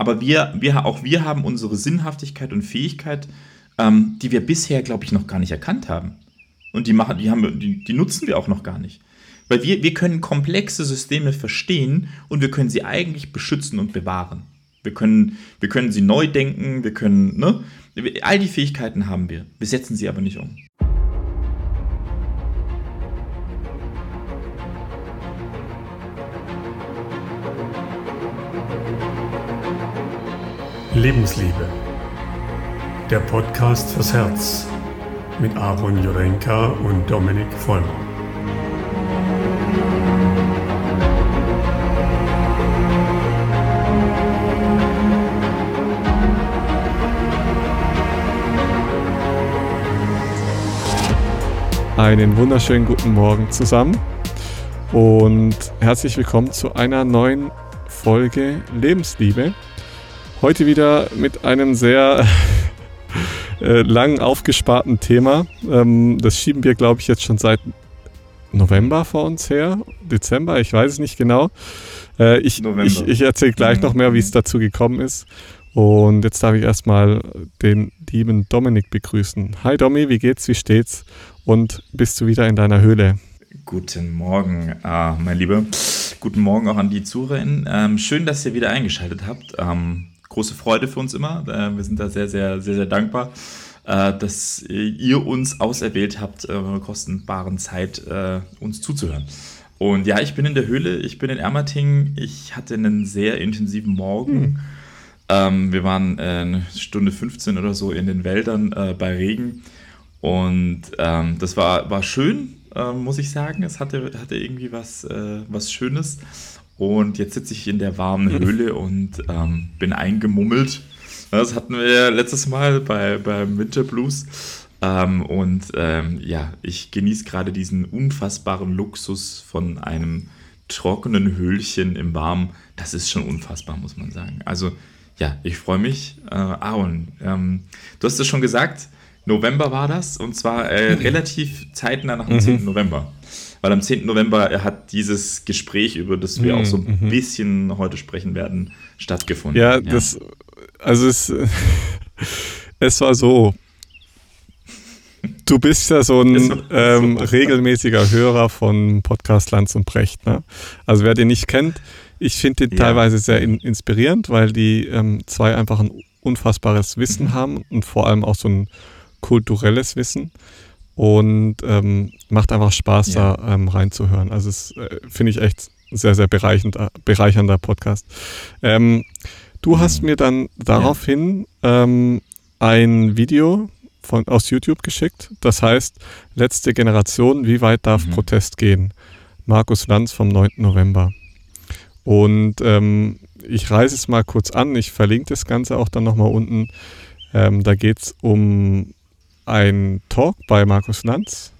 Aber wir haben unsere Sinnhaftigkeit und Fähigkeit, die wir bisher, glaube ich, noch gar nicht erkannt haben. Und die nutzen wir auch noch gar nicht. Weil wir können komplexe Systeme verstehen und wir können sie eigentlich beschützen und bewahren. Wir können sie neu denken, all die Fähigkeiten haben wir. Wir setzen sie aber nicht um. Lebensliebe, der Podcast fürs Herz mit Aaron Jurenka und Dominik Vollmer. Einen wunderschönen guten Morgen zusammen und herzlich willkommen zu einer neuen Folge Lebensliebe. Heute wieder mit einem sehr lang aufgesparten Thema. Das schieben wir, glaube ich, jetzt schon seit November vor uns her. Dezember, ich weiß es nicht genau. Ich erzähle gleich noch mehr, wie es dazu gekommen ist. Und jetzt darf ich erstmal den lieben Dominik begrüßen. Hi Domi, wie geht's, wie steht's? Und bist du wieder in deiner Höhle? Guten Morgen, mein Lieber. Guten Morgen auch an die ZuhörerInnen. Schön, dass ihr wieder eingeschaltet habt. Große Freude für uns immer. Wir sind da sehr, sehr, sehr, sehr dankbar, dass ihr uns auserwählt habt, in eurer kostbaren Zeit uns zuzuhören. Und ja, ich bin in der Höhle, ich bin in Ermatingen. Ich hatte einen sehr intensiven Morgen. Wir waren eine Stunde 15 oder so in den Wäldern bei Regen. Und das war schön, muss ich sagen. Es hatte irgendwie was Schönes. Und jetzt sitze ich in der warmen Höhle und bin eingemummelt. Das hatten wir ja letztes Mal beim Winterblues. Ich genieße gerade diesen unfassbaren Luxus von einem trockenen Höhlchen im Warmen. Das ist schon unfassbar, muss man sagen. Also ja, ich freue mich. Aaron, du hast es schon gesagt, November war das. Und zwar relativ zeitnah nach dem 10. November. Weil am 10. November hat dieses Gespräch, über das wir auch so ein bisschen heute sprechen werden, stattgefunden. Ja, es war so, du bist ja so ein regelmäßiger Hörer von Podcast Lanz und Precht. Ne? Also wer den nicht kennt, ich finde den teilweise sehr inspirierend, weil die zwei einfach ein unfassbares Wissen haben und vor allem auch so ein kulturelles Wissen. Und macht einfach Spaß, da reinzuhören. Also es finde ich echt sehr, sehr bereichernder Podcast. Du hast mir dann daraufhin ein Video aus YouTube geschickt. Das heißt, Letzte Generation, wie weit darf Protest gehen? Markus Lanz vom 9. November. Und ich reiße es mal kurz an. Ich verlinke das Ganze auch dann nochmal unten. Da geht es um ein Talk bei Markus Lanz,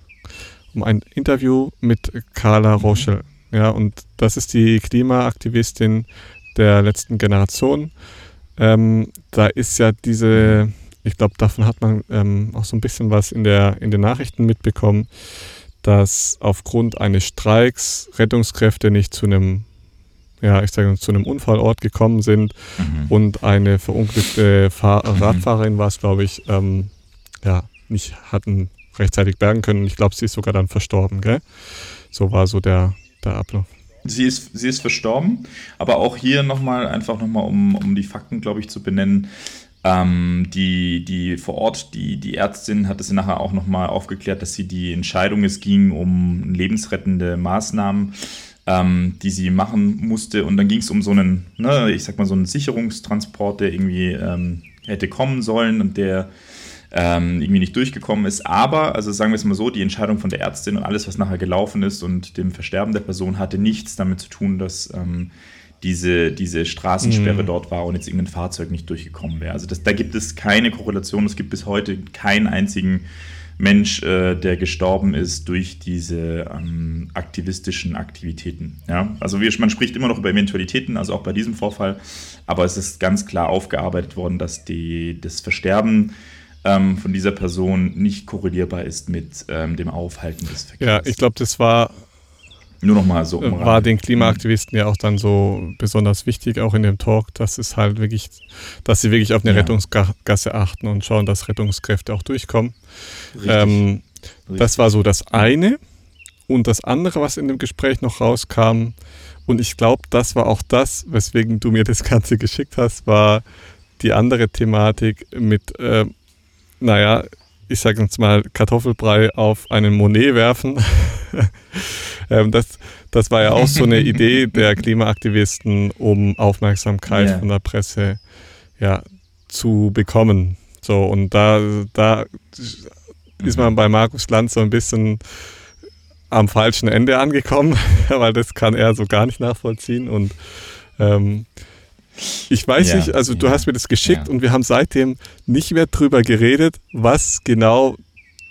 um ein Interview mit Carla Rochel. Ja, und das ist die Klimaaktivistin der letzten Generation. Da ist ja ich glaube, davon hat man auch so ein bisschen was in den Nachrichten mitbekommen, dass aufgrund eines Streiks Rettungskräfte nicht zu einem, Unfallort gekommen sind und eine verunglückte Radfahrerin war es, glaube ich, nicht hatten rechtzeitig bergen können. Ich glaube, sie ist sogar dann verstorben, gell? So war so der Ablauf. Sie ist verstorben, aber auch hier nochmal, um die Fakten, glaube ich, zu benennen. Die vor Ort, die Ärztin hat es nachher auch nochmal aufgeklärt, dass sie die Entscheidung, es ging um lebensrettende Maßnahmen, die sie machen musste. Und dann ging es um so einen, so einen Sicherungstransport, der irgendwie hätte kommen sollen und der irgendwie nicht durchgekommen ist, aber, also sagen wir es mal so, die Entscheidung von der Ärztin und alles, was nachher gelaufen ist und dem Versterben der Person, hatte nichts damit zu tun, dass diese Straßensperre dort war und jetzt irgendein Fahrzeug nicht durchgekommen wäre. Also da gibt es keine Korrelation, es gibt bis heute keinen einzigen Mensch, der gestorben ist durch diese aktivistischen Aktivitäten. Ja? Also man spricht immer noch über Eventualitäten, also auch bei diesem Vorfall, aber es ist ganz klar aufgearbeitet worden, dass das Versterben von dieser Person nicht korrelierbar ist mit dem Aufhalten des Verkehrs. Ja, ich glaube, das war Nur nochmal so umreißen. War den Klimaaktivisten ja auch dann so besonders wichtig, auch in dem Talk, dass es halt wirklich, dass sie wirklich auf eine Rettungsgasse achten und schauen, dass Rettungskräfte auch durchkommen. Richtig. Richtig. Das war so das eine. Und das andere, was in dem Gespräch noch rauskam, und ich glaube, das war auch das, weswegen du mir das Ganze geschickt hast, war die andere Thematik mit, naja, ich sage jetzt mal, Kartoffelbrei auf einen Monet werfen. Das war ja auch so eine Idee der Klimaaktivisten, um Aufmerksamkeit von der Presse zu bekommen. So, und da ist man bei Markus Lanz so ein bisschen am falschen Ende angekommen, weil das kann er so gar nicht nachvollziehen. Und ich weiß nicht, also du hast mir das geschickt und wir haben seitdem nicht mehr drüber geredet, was genau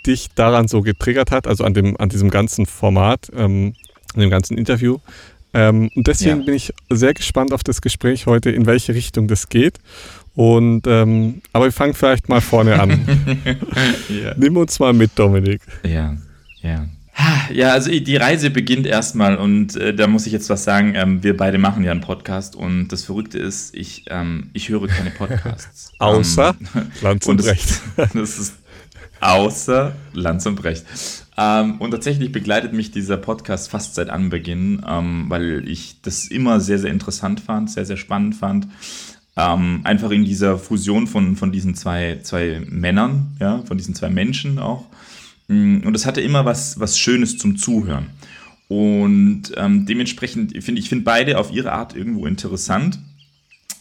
dich daran so getriggert hat, also an diesem ganzen Format, an dem ganzen Interview. Und deswegen bin ich sehr gespannt auf das Gespräch heute, in welche Richtung das geht. Und aber wir fangen vielleicht mal vorne an. Nimm uns mal mit, Dominik. Ja, also die Reise beginnt erstmal und da muss ich jetzt was sagen, wir beide machen ja einen Podcast und das Verrückte ist, ich höre keine Podcasts. Außer Lanz und Precht. Das ist außer Lanz und Precht. Und tatsächlich begleitet mich dieser Podcast fast seit Anbeginn, weil ich das immer sehr, sehr interessant fand, sehr, sehr spannend fand. Einfach in dieser Fusion von diesen zwei Männern, ja, von diesen zwei Menschen auch. Und es hatte immer was Schönes zum Zuhören. Und dementsprechend finde ich beide auf ihre Art irgendwo interessant.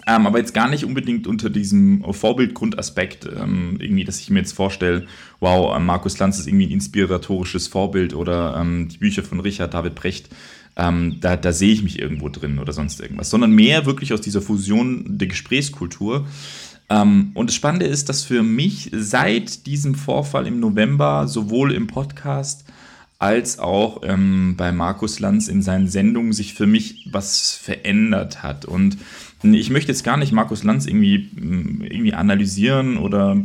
Aber jetzt gar nicht unbedingt unter diesem Vorbildgrundaspekt, irgendwie, dass ich mir jetzt vorstelle, wow, Markus Lanz ist irgendwie ein inspiratorisches Vorbild oder die Bücher von Richard David Precht, da sehe ich mich irgendwo drin oder sonst irgendwas. Sondern mehr wirklich aus dieser Fusion der Gesprächskultur. Und das Spannende ist, dass für mich seit diesem Vorfall im November sowohl im Podcast als auch bei Markus Lanz in seinen Sendungen sich für mich was verändert hat. Und ich möchte jetzt gar nicht Markus Lanz irgendwie analysieren oder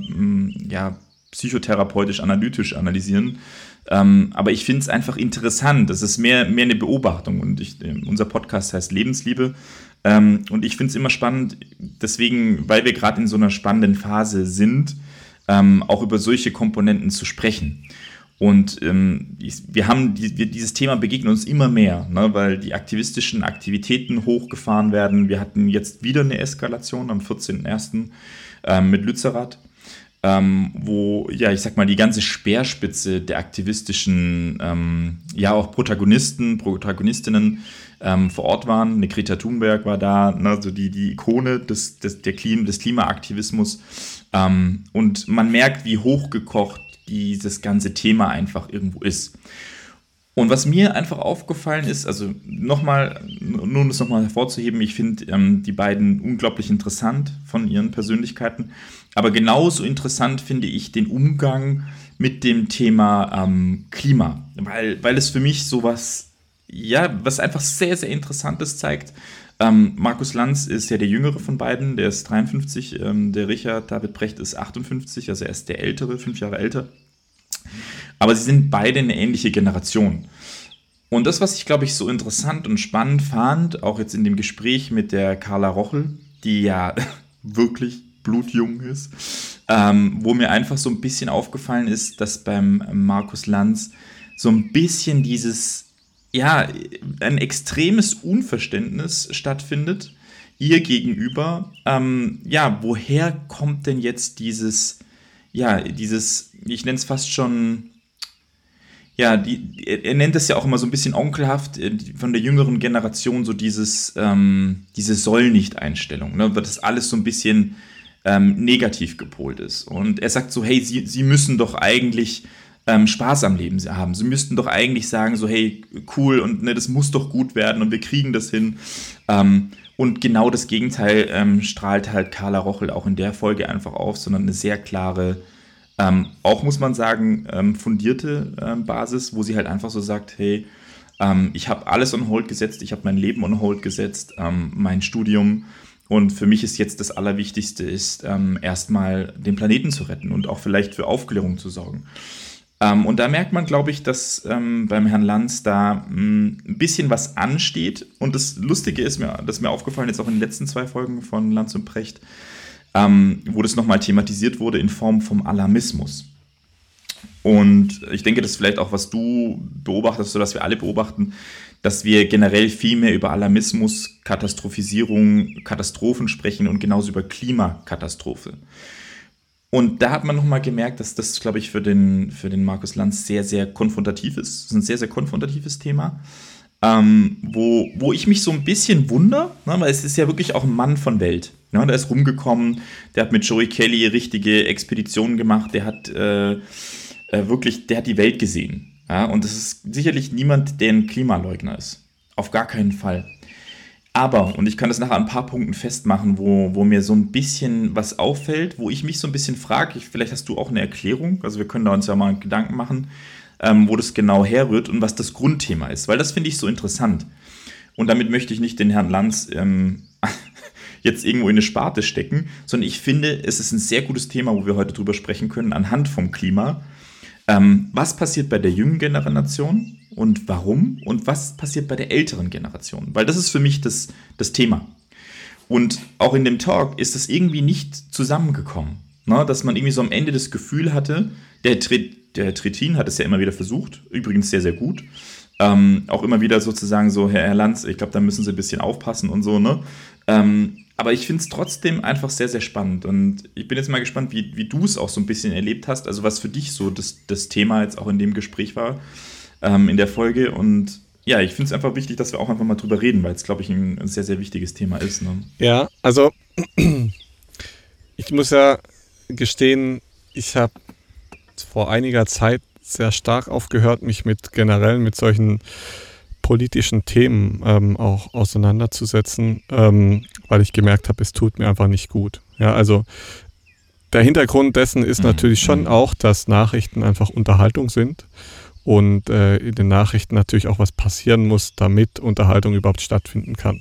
psychotherapeutisch analytisch analysieren, aber ich finde es einfach interessant. Das ist mehr eine Beobachtung und unser Podcast heißt Lebensliebe. Und ich finde es immer spannend, deswegen, weil wir gerade in so einer spannenden Phase sind, auch über solche Komponenten zu sprechen. Und dieses Thema begegnet uns immer mehr, ne, weil die aktivistischen Aktivitäten hochgefahren werden. Wir hatten jetzt wieder eine Eskalation am 14.01. Mit Lützerath, wo, ich sag mal, die ganze Speerspitze der aktivistischen, auch Protagonistinnen vor Ort waren. Eine Greta Thunberg war da, ne, so die Ikone des Klimaaktivismus. Und man merkt, wie hochgekocht dieses ganze Thema einfach irgendwo ist. Und was mir einfach aufgefallen ist, also nochmal, nur um das nochmal hervorzuheben, ich finde die beiden unglaublich interessant von ihren Persönlichkeiten, aber genauso interessant finde ich den Umgang mit dem Thema Klima, weil es für mich sowas, was einfach sehr, sehr Interessantes zeigt. Markus Lanz ist ja der Jüngere von beiden, der ist 53, der Richard David Precht ist 58, also er ist der Ältere, 5 Jahre älter. Aber sie sind beide eine ähnliche Generation. Und das, was ich, glaube ich, so interessant und spannend fand, auch jetzt in dem Gespräch mit der Carla Rochel, die ja wirklich blutjung ist, wo mir einfach so ein bisschen aufgefallen ist, dass beim Markus Lanz so ein bisschen dieses, ein extremes Unverständnis stattfindet ihr gegenüber. Woher kommt denn jetzt dieses, ich nenne es fast schon, er nennt es ja auch immer so ein bisschen onkelhaft von der jüngeren Generation, so diese Soll-Nicht-Einstellung, ne, weil das alles so ein bisschen negativ gepolt ist. Und er sagt so, hey, sie müssen doch eigentlich Spaß am Leben haben. Sie müssten doch eigentlich sagen, so, hey, cool, und ne, das muss doch gut werden und wir kriegen das hin. Und genau das Gegenteil strahlt halt Carla Rochel auch in der Folge einfach auf, sondern eine sehr klare, auch muss man sagen, fundierte Basis, wo sie halt einfach so sagt, hey, ich habe alles on hold gesetzt, ich habe mein Leben on hold gesetzt, mein Studium. Und für mich ist jetzt das Allerwichtigste, erstmal den Planeten zu retten und auch vielleicht für Aufklärung zu sorgen. Und da merkt man, glaube ich, dass beim Herrn Lanz da ein bisschen was ansteht. Und das Lustige ist mir, das ist mir aufgefallen, jetzt auch in den letzten 2 Folgen von Lanz und Precht, wo das nochmal thematisiert wurde in Form vom Alarmismus. Und ich denke, das ist vielleicht auch, was du beobachtest, oder was wir alle beobachten, dass wir generell viel mehr über Alarmismus, Katastrophisierung, Katastrophen sprechen und genauso über Klimakatastrophe. Und da hat man nochmal gemerkt, dass das, glaube ich, für den Markus Lanz sehr, sehr konfrontativ ist. Das ist ein sehr, sehr konfrontatives Thema, wo ich mich so ein bisschen wundere, ne, weil es ist ja wirklich auch ein Mann von Welt. Ne, der ist rumgekommen, der hat mit Joey Kelly richtige Expeditionen gemacht, der hat wirklich die Welt gesehen. Ja, und das ist sicherlich niemand, der ein Klimaleugner ist. Auf gar keinen Fall. Aber, und ich kann das nachher an ein paar Punkten festmachen, wo mir so ein bisschen was auffällt, wo ich mich so ein bisschen frage, vielleicht hast du auch eine Erklärung, also wir können da uns ja mal Gedanken machen, wo das genau herrührt und was das Grundthema ist, weil das finde ich so interessant. Und damit möchte ich nicht den Herrn Lanz jetzt irgendwo in eine Sparte stecken, sondern ich finde, es ist ein sehr gutes Thema, wo wir heute drüber sprechen können, anhand vom Klima. Was passiert bei der jungen Generation? Und warum? Und was passiert bei der älteren Generation? Weil das ist für mich das Thema. Und auch in dem Talk ist das irgendwie nicht zusammengekommen. Ne? Dass man irgendwie so am Ende das Gefühl hatte, der Trittin hat es ja immer wieder versucht, übrigens sehr, sehr gut. Auch immer wieder sozusagen so, Herr Lanz, ich glaube, da müssen Sie ein bisschen aufpassen und so. Ne? Aber ich finde es trotzdem einfach sehr, sehr spannend. Und ich bin jetzt mal gespannt, wie du es auch so ein bisschen erlebt hast. Also was für dich so das Thema jetzt auch in dem Gespräch war. In der Folge, und ja, ich finde es einfach wichtig, dass wir auch einfach mal drüber reden, weil es, glaube ich, ein sehr, sehr wichtiges Thema ist. Ne? Ja, also ich muss ja gestehen, ich habe vor einiger Zeit sehr stark aufgehört, mich mit solchen politischen Themen auch auseinanderzusetzen, weil ich gemerkt habe, es tut mir einfach nicht gut. Ja, also der Hintergrund dessen ist natürlich schon auch, dass Nachrichten einfach Unterhaltung sind. Und in den Nachrichten natürlich auch was passieren muss, damit Unterhaltung überhaupt stattfinden kann.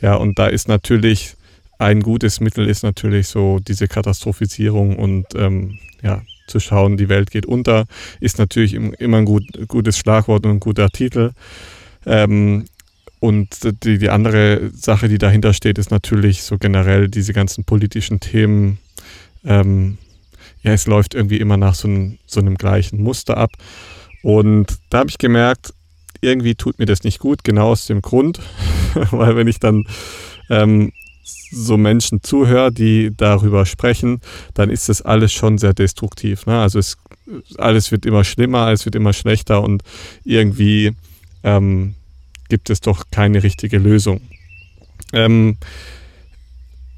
Ja, und da ist natürlich ein gutes Mittel ist natürlich so diese Katastrophisierung und zu schauen, die Welt geht unter, ist natürlich immer ein gutes Schlagwort und ein guter Titel. Und die andere Sache, die dahinter steht, ist natürlich so generell diese ganzen politischen Themen. Es läuft irgendwie immer nach so einem gleichen Muster ab. Und da habe ich gemerkt, irgendwie tut mir das nicht gut, genau aus dem Grund, weil wenn ich dann so Menschen zuhöre, die darüber sprechen, dann ist das alles schon sehr destruktiv. Ne? Also alles wird immer schlimmer, alles wird immer schlechter und irgendwie gibt es doch keine richtige Lösung. Da haben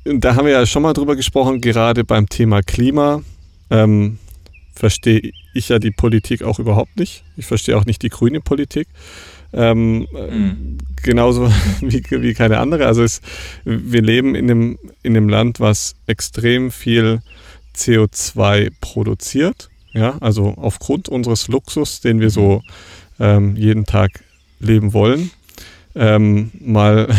wir ja schon mal drüber gesprochen, gerade beim Thema Klima. Verstehe ich ja die Politik auch überhaupt nicht. Ich verstehe auch nicht die grüne Politik. Genauso wie keine andere. Also wir leben in einem Land, was extrem viel CO2 produziert. Ja, also aufgrund unseres Luxus, den wir so jeden Tag leben wollen. Mal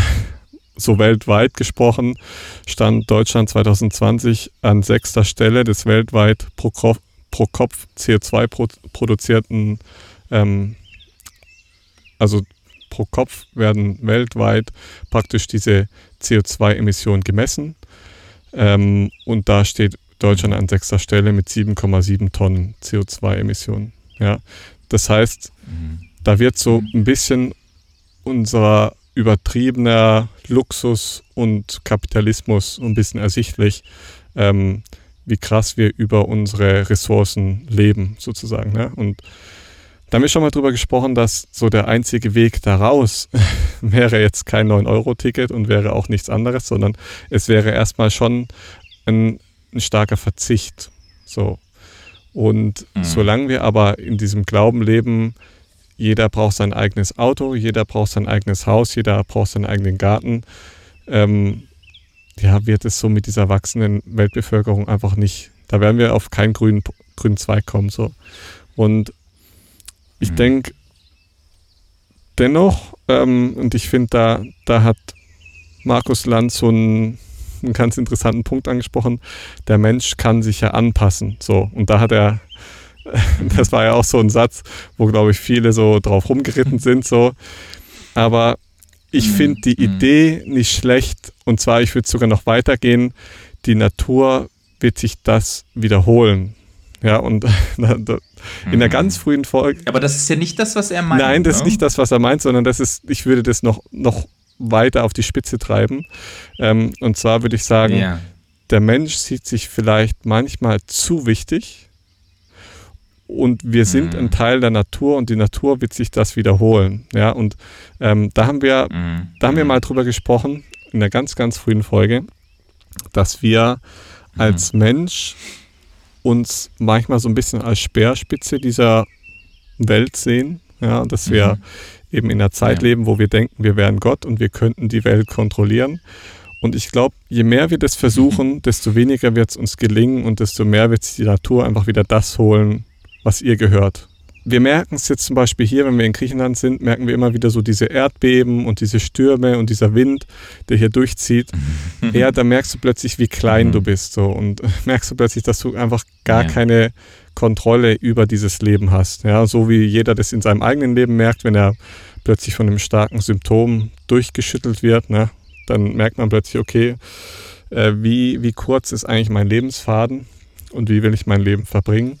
so weltweit gesprochen stand Deutschland 2020 an 6. Stelle des weltweit pro Kopf CO2 produzierten, also pro Kopf werden weltweit praktisch diese CO2-Emissionen gemessen. Und da steht Deutschland an 6. Stelle mit 7,7 Tonnen CO2-Emissionen. Ja? Das heißt, da wird so ein bisschen unser übertriebener Luxus und Kapitalismus ein bisschen ersichtlich, wie krass wir über unsere Ressourcen leben, sozusagen. Ne? Und da haben wir schon mal drüber gesprochen, dass so der einzige Weg daraus wäre jetzt kein 9-Euro-Ticket und wäre auch nichts anderes, sondern es wäre erstmal schon ein starker Verzicht. So. Und solange wir aber in diesem Glauben leben, jeder braucht sein eigenes Auto, jeder braucht sein eigenes Haus, jeder braucht seinen eigenen Garten, wird es so mit dieser wachsenden Weltbevölkerung einfach nicht, da werden wir auf keinen grünen Zweig kommen. So. Und ich denke, dennoch, und ich finde, da hat Markus Lanz so einen ganz interessanten Punkt angesprochen, der Mensch kann sich ja anpassen. So. Und da hat er Das war ja auch so ein Satz, wo, glaube ich, viele so drauf rumgeritten sind. So. Aber ich finde die Idee nicht schlecht. Und zwar, ich würde sogar noch weitergehen. Die Natur wird sich das wiederholen. Ja, und in der ganz frühen Folge... Aber das ist ja nicht das, was er meint. Nein, das ist nicht das, was er meint, sondern das ist, ich würde das noch weiter auf die Spitze treiben. Und zwar würde ich sagen, der Mensch sieht sich vielleicht manchmal zu wichtig und wir sind ein Teil der Natur und die Natur wird sich das wiederholen. Ja, und da haben wir mal drüber gesprochen, in der ganz, ganz frühen Folge, dass wir als Mensch uns manchmal so ein bisschen als Speerspitze dieser Welt sehen, ja, dass wir eben in einer Zeit leben, wo wir denken, wir wären Gott und wir könnten die Welt kontrollieren. Und ich glaube, je mehr wir das versuchen, desto weniger wird es uns gelingen und desto mehr wird sich die Natur einfach wieder das holen, was ihr gehört. Wir merken es jetzt zum Beispiel hier, wenn wir in Griechenland sind, merken wir immer wieder so diese Erdbeben und diese Stürme und dieser Wind, der hier durchzieht. Ja, da merkst du plötzlich, wie klein du bist. So. Und merkst du plötzlich, dass du einfach gar keine Kontrolle über dieses Leben hast. Ja, so wie jeder das in seinem eigenen Leben merkt, wenn er plötzlich von einem starken Symptom durchgeschüttelt wird, ne? Dann merkt man plötzlich, okay, wie kurz ist eigentlich mein Lebensfaden und wie will ich mein Leben verbringen?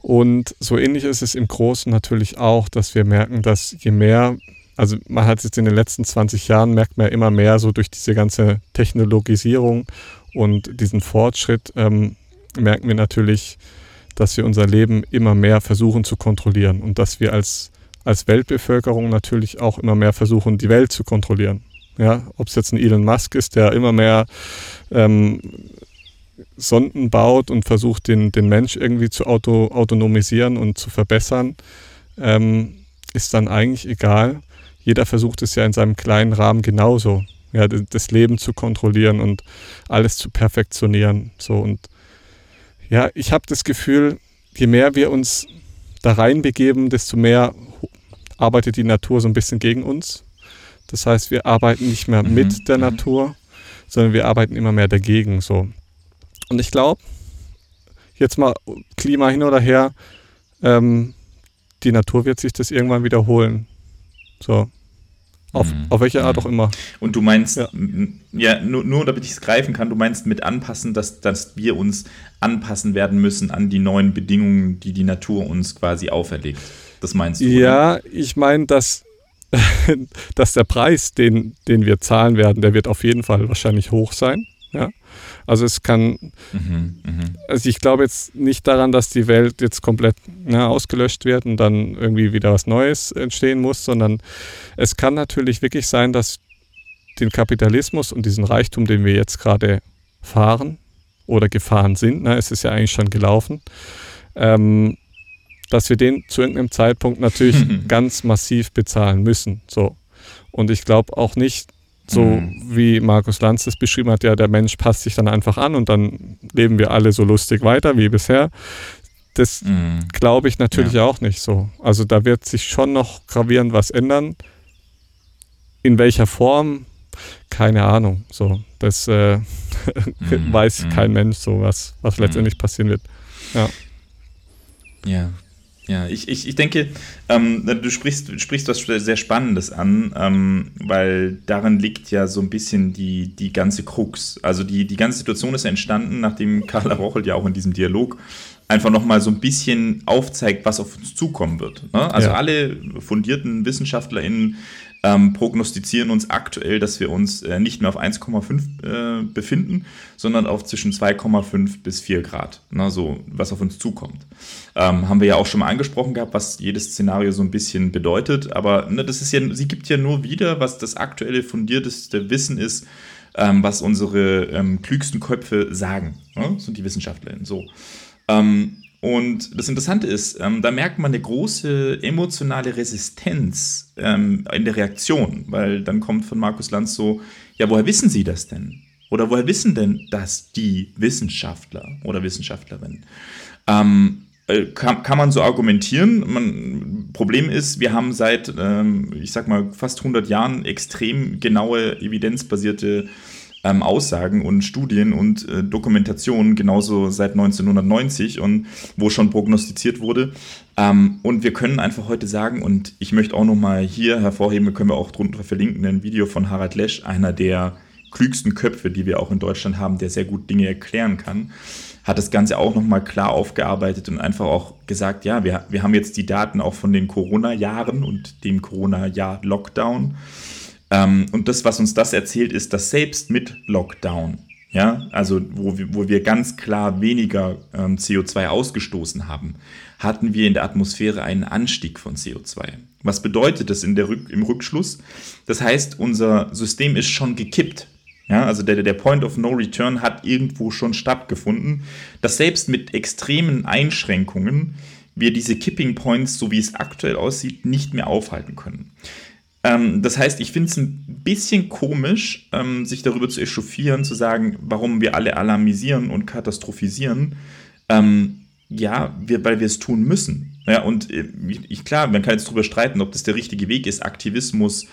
Und so ähnlich ist es im Großen natürlich auch, dass wir merken, dass je mehr, also man hat jetzt in den letzten 20 Jahren, merkt man ja immer mehr so durch diese ganze Technologisierung und diesen Fortschritt, merken wir natürlich, dass wir unser Leben immer mehr versuchen zu kontrollieren und dass wir als Weltbevölkerung natürlich auch immer mehr versuchen, die Welt zu kontrollieren. Ja, ob es jetzt ein Elon Musk ist, der immer mehr Sonden baut und versucht, den Mensch irgendwie zu autonomisieren und zu verbessern, ist dann eigentlich egal. Jeder versucht es ja in seinem kleinen Rahmen genauso, ja, das Leben zu kontrollieren und alles zu perfektionieren. So. Und ja, ich habe das Gefühl, je mehr wir uns da reinbegeben, desto mehr arbeitet die Natur so ein bisschen gegen uns. Das heißt, wir arbeiten nicht mehr mit der Natur, sondern wir arbeiten immer mehr dagegen. So. Und ich glaube, jetzt mal Klima hin oder her, die Natur wird sich das irgendwann wiederholen. So. Auf welche Art auch immer. Und du meinst, nur damit ich es greifen kann, du meinst mit anpassen, dass wir uns anpassen werden müssen an die neuen Bedingungen, die die Natur uns quasi auferlegt. Das meinst du? Ja, oder? Ich meine, dass der Preis, den wir zahlen werden, der wird auf jeden Fall wahrscheinlich hoch sein. Ja? Also es kann, also ich glaube jetzt nicht daran, dass die Welt jetzt komplett ausgelöscht wird und dann irgendwie wieder was Neues entstehen muss, sondern es kann natürlich wirklich sein, dass den Kapitalismus und diesen Reichtum, den wir jetzt gerade fahren oder gefahren sind, es ist ja eigentlich schon gelaufen, dass wir den zu irgendeinem Zeitpunkt natürlich ganz massiv bezahlen müssen. So. Und ich glaube auch nicht, so wie Markus Lanz das beschrieben hat, ja, der Mensch passt sich dann einfach an und dann leben wir alle so lustig weiter wie bisher. Das glaube ich natürlich auch nicht so. Also da wird sich schon noch gravierend was ändern. In welcher Form? Keine Ahnung. So, das weiß kein Mensch so, was letztendlich passieren wird. Ja, ich denke, du sprichst was sehr Spannendes an, weil darin liegt ja so ein bisschen die ganze Krux. Also die ganze Situation ist entstanden, nachdem Carla Rochel ja auch in diesem Dialog einfach nochmal so ein bisschen aufzeigt, was auf uns zukommen wird. Ne? Also alle fundierten WissenschaftlerInnen prognostizieren uns aktuell, dass wir uns nicht mehr auf 1,5 befinden, sondern auf zwischen 2,5 bis 4 Grad, ne, so was auf uns zukommt. Haben wir ja auch schon mal angesprochen gehabt, was jedes Szenario so ein bisschen bedeutet, aber das ist ja, sie gibt ja nur wieder, was das aktuelle fundierteste Wissen ist, was unsere klügsten Köpfe sagen, ne, so die WissenschaftlerInnen, so. Und das Interessante ist, da merkt man eine große emotionale Resistenz in der Reaktion, weil dann kommt von Markus Lanz so, ja, woher wissen Sie das denn? Oder woher wissen denn das die Wissenschaftler oder Wissenschaftlerinnen? Kann man so argumentieren. Problem ist, wir haben seit, fast 100 Jahren extrem genaue, evidenzbasierte Aussagen und Studien und Dokumentationen, genauso seit 1990 und wo schon prognostiziert wurde. Und wir können einfach heute sagen, und ich möchte auch nochmal hier hervorheben, können wir auch drunter verlinken, ein Video von Harald Lesch, einer der klügsten Köpfe, die wir auch in Deutschland haben, der sehr gut Dinge erklären kann, hat das Ganze auch nochmal klar aufgearbeitet und einfach auch gesagt, ja, wir haben jetzt die Daten auch von den Corona-Jahren und dem Corona-Jahr-Lockdown. Und das, was uns das erzählt, ist, dass selbst mit Lockdown, ja, also wo wir ganz klar weniger CO2 ausgestoßen haben, hatten wir in der Atmosphäre einen Anstieg von CO2. Was bedeutet das im Rückschluss? Das heißt, unser System ist schon gekippt. Ja, also der Point of No Return hat irgendwo schon stattgefunden, dass selbst mit extremen Einschränkungen wir diese Kipping Points, so wie es aktuell aussieht, nicht mehr aufhalten können. Das heißt, ich finde es ein bisschen komisch, sich darüber zu echauffieren, zu sagen, warum wir alle alarmisieren und katastrophisieren. Ja, weil wir es tun müssen. Ja, und klar, man kann jetzt darüber streiten, ob das der richtige Weg ist, Aktivismus,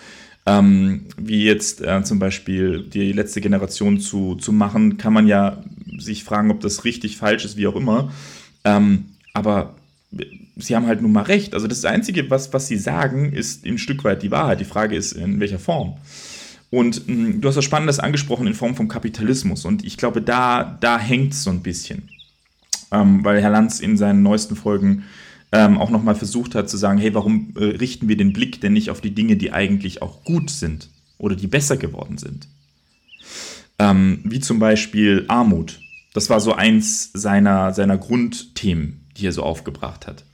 wie jetzt zum Beispiel die letzte Generation zu machen, kann man ja sich fragen, ob das richtig, falsch ist, wie auch immer. Aber sie haben halt nun mal recht. Also das Einzige, was sie sagen, ist ein Stück weit die Wahrheit. Die Frage ist, in welcher Form. Und du hast was Spannendes angesprochen in Form vom Kapitalismus. Und ich glaube, da hängt es so ein bisschen. Weil Herr Lanz in seinen neuesten Folgen auch nochmal versucht hat zu sagen, hey, warum richten wir den Blick denn nicht auf die Dinge, die eigentlich auch gut sind oder die besser geworden sind? Wie zum Beispiel Armut. Das war so eins seiner Grundthemen, die er so aufgebracht hat.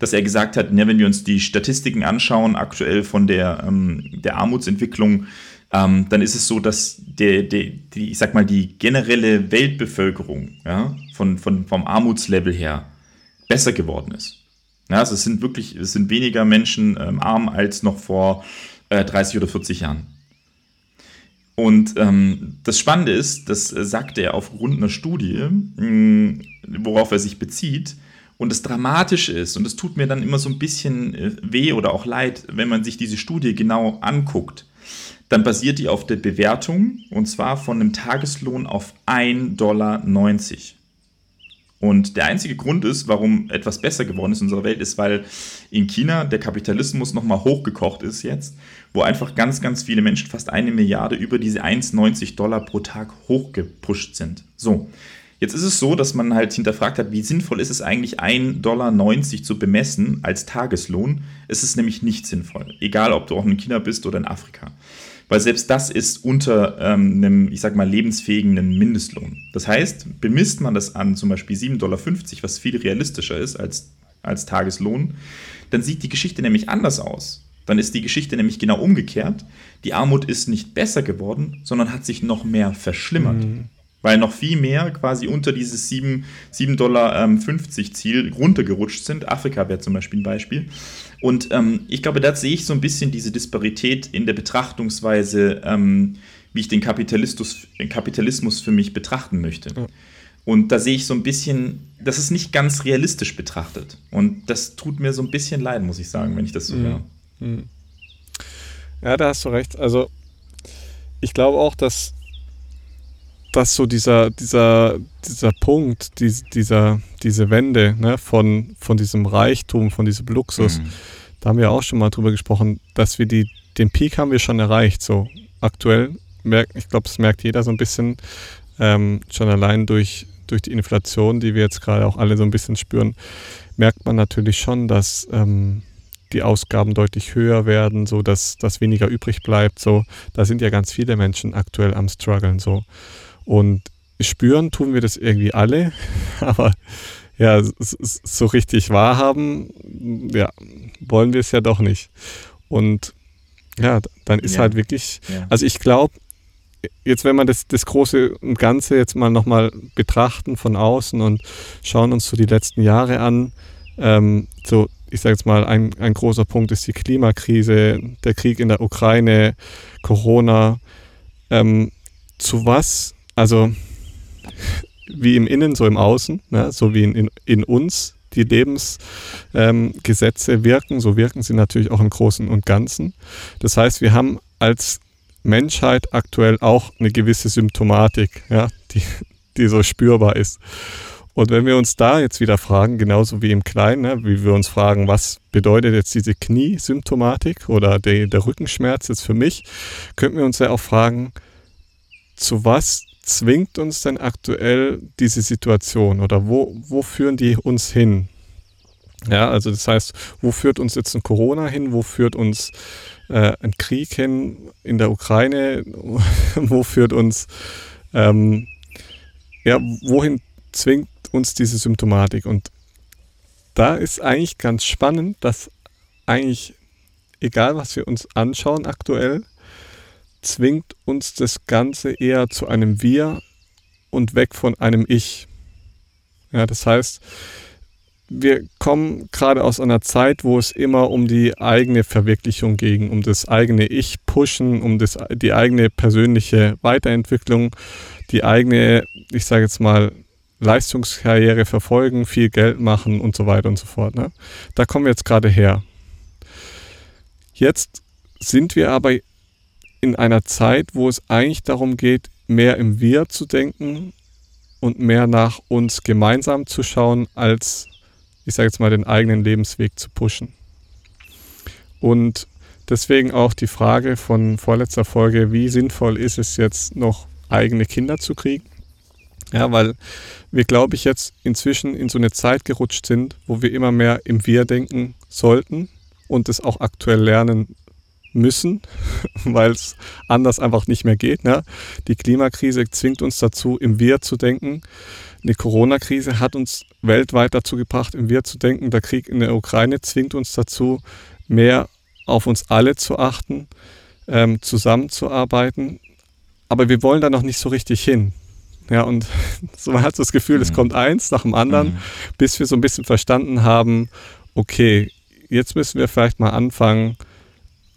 Dass er gesagt hat, ja, wenn wir uns die Statistiken anschauen, aktuell von der Armutsentwicklung, dann ist es so, dass die generelle Weltbevölkerung, ja, vom Armutslevel her besser geworden ist. Ja, also es sind weniger Menschen arm als noch vor 30 oder 40 Jahren. Und das Spannende ist, das sagte er aufgrund einer Studie, worauf er sich bezieht. Und das Dramatische ist, und es tut mir dann immer so ein bisschen weh oder auch leid, wenn man sich diese Studie genau anguckt, dann basiert die auf der Bewertung, und zwar von einem Tageslohn auf $1,90. Und der einzige Grund ist, warum etwas besser geworden ist in unserer Welt, ist, weil in China der Kapitalismus nochmal hochgekocht ist jetzt, wo einfach ganz, ganz viele Menschen, fast 1 Milliarde, über diese $1,90 pro Tag hochgepusht sind. So, jetzt ist es so, dass man halt hinterfragt hat, wie sinnvoll ist es eigentlich, $1,90 zu bemessen als Tageslohn? Es ist nämlich nicht sinnvoll, egal ob du auch in China bist oder in Afrika. Weil selbst das ist unter einem, ich sag mal, lebensfähigen Mindestlohn. Das heißt, bemisst man das an zum Beispiel $7,50, was viel realistischer ist als Tageslohn, dann sieht die Geschichte nämlich anders aus. Dann ist die Geschichte nämlich genau umgekehrt. Die Armut ist nicht besser geworden, sondern hat sich noch mehr verschlimmert. Mhm. Weil noch viel mehr quasi unter dieses $7,50 Ziel runtergerutscht sind. Afrika wäre zum Beispiel ein Beispiel. Und ich glaube, da sehe ich so ein bisschen diese Disparität in der Betrachtungsweise, wie ich den Kapitalismus für mich betrachten möchte. Ja. Und da sehe ich so ein bisschen, das ist nicht ganz realistisch betrachtet. Und das tut mir so ein bisschen leid, muss ich sagen, wenn ich das so höre. Ja, da hast du recht. Also ich glaube auch, dass so dieser Punkt, diese Wende, ne, von diesem Reichtum, von diesem Luxus, da haben wir auch schon mal drüber gesprochen, dass wir den Peak haben wir schon erreicht, so aktuell. Ich glaube, das merkt jeder so ein bisschen, schon allein durch die Inflation, die wir jetzt gerade auch alle so ein bisschen spüren, merkt man natürlich schon, dass die Ausgaben deutlich höher werden, so dass weniger übrig bleibt, so. Da sind ja ganz viele Menschen aktuell am struggeln, so. Und spüren tun wir das irgendwie alle, aber ja, so richtig wahrhaben, ja, wollen wir es ja doch nicht. Und ja, dann ist halt wirklich, also ich glaube, jetzt wenn wir das Große und Ganze jetzt mal nochmal betrachten von außen und schauen uns so die letzten Jahre an, so, ich sage jetzt mal, ein großer Punkt ist die Klimakrise, der Krieg in der Ukraine, Corona, zu was? Also wie im Innen, so im Außen, ne? So wie in uns die Lebensgesetze wirken, so wirken sie natürlich auch im Großen und Ganzen. Das heißt, wir haben als Menschheit aktuell auch eine gewisse Symptomatik, ja, die so spürbar ist. Und wenn wir uns da jetzt wieder fragen, genauso wie im Kleinen, ne, wie wir uns fragen, was bedeutet jetzt diese Kniesymptomatik oder der Rückenschmerz jetzt für mich, könnten wir uns ja auch fragen, zu was zwingt uns denn aktuell diese Situation oder wo führen die uns hin? Ja, also das heißt, wo führt uns jetzt ein Corona hin, wo führt uns ein Krieg hin in der Ukraine, wo führt uns, wohin zwingt uns diese Symptomatik? Und da ist eigentlich ganz spannend, dass eigentlich, egal was wir uns anschauen aktuell, zwingt uns das Ganze eher zu einem Wir und weg von einem Ich. Ja, das heißt, wir kommen gerade aus einer Zeit, wo es immer um die eigene Verwirklichung ging, um das eigene Ich pushen, um die eigene persönliche Weiterentwicklung, die eigene, ich sage jetzt mal, Leistungskarriere verfolgen, viel Geld machen und so weiter und so fort. Ne? Da kommen wir jetzt gerade her. Jetzt sind wir aber in einer Zeit, wo es eigentlich darum geht, mehr im Wir zu denken und mehr nach uns gemeinsam zu schauen, als, ich sage jetzt mal, den eigenen Lebensweg zu pushen. Und deswegen auch die Frage von vorletzter Folge, wie sinnvoll ist es jetzt noch, eigene Kinder zu kriegen? Ja, weil wir, glaube ich, jetzt inzwischen in so eine Zeit gerutscht sind, wo wir immer mehr im Wir denken sollten und das auch aktuell lernen müssen, weil es anders einfach nicht mehr geht. Ne? Die Klimakrise zwingt uns dazu, im Wir zu denken. Eine Corona-Krise hat uns weltweit dazu gebracht, im Wir zu denken. Der Krieg in der Ukraine zwingt uns dazu, mehr auf uns alle zu achten, zusammenzuarbeiten. Aber wir wollen da noch nicht so richtig hin. Ja, und so, man hat so das Gefühl, es kommt eins nach dem anderen, bis wir so ein bisschen verstanden haben, okay, jetzt müssen wir vielleicht mal anfangen,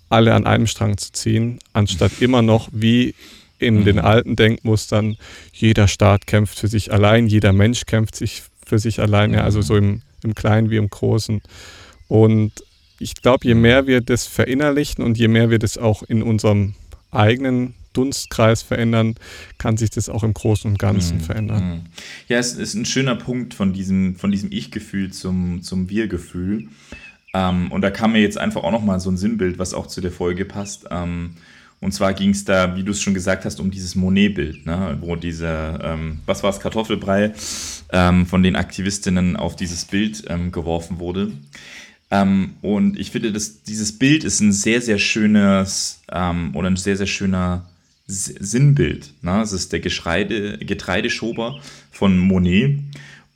alle an einem Strang zu ziehen, anstatt immer noch wie in den alten Denkmustern, jeder Staat kämpft für sich allein, jeder Mensch kämpft sich für sich allein, ja, also so im Kleinen wie im Großen. Und ich glaube, je mehr wir das verinnerlichen und je mehr wir das auch in unserem eigenen Dunstkreis verändern, kann sich das auch im Großen und Ganzen verändern. Ja, es ist ein schöner Punkt von diesem Ich-Gefühl zum Wir-Gefühl. Und da kam mir jetzt einfach auch nochmal so ein Sinnbild, was auch zu der Folge passt. Und zwar ging es da, wie du es schon gesagt hast, um dieses Monet-Bild, ne? Wo diese, was war es, Kartoffelbrei von den Aktivistinnen auf dieses Bild geworfen wurde. Und ich finde, dass dieses Bild ist ein sehr, sehr schönes oder ein sehr, sehr schöner Sinnbild. Ne? Es ist der Getreideschober von Monet.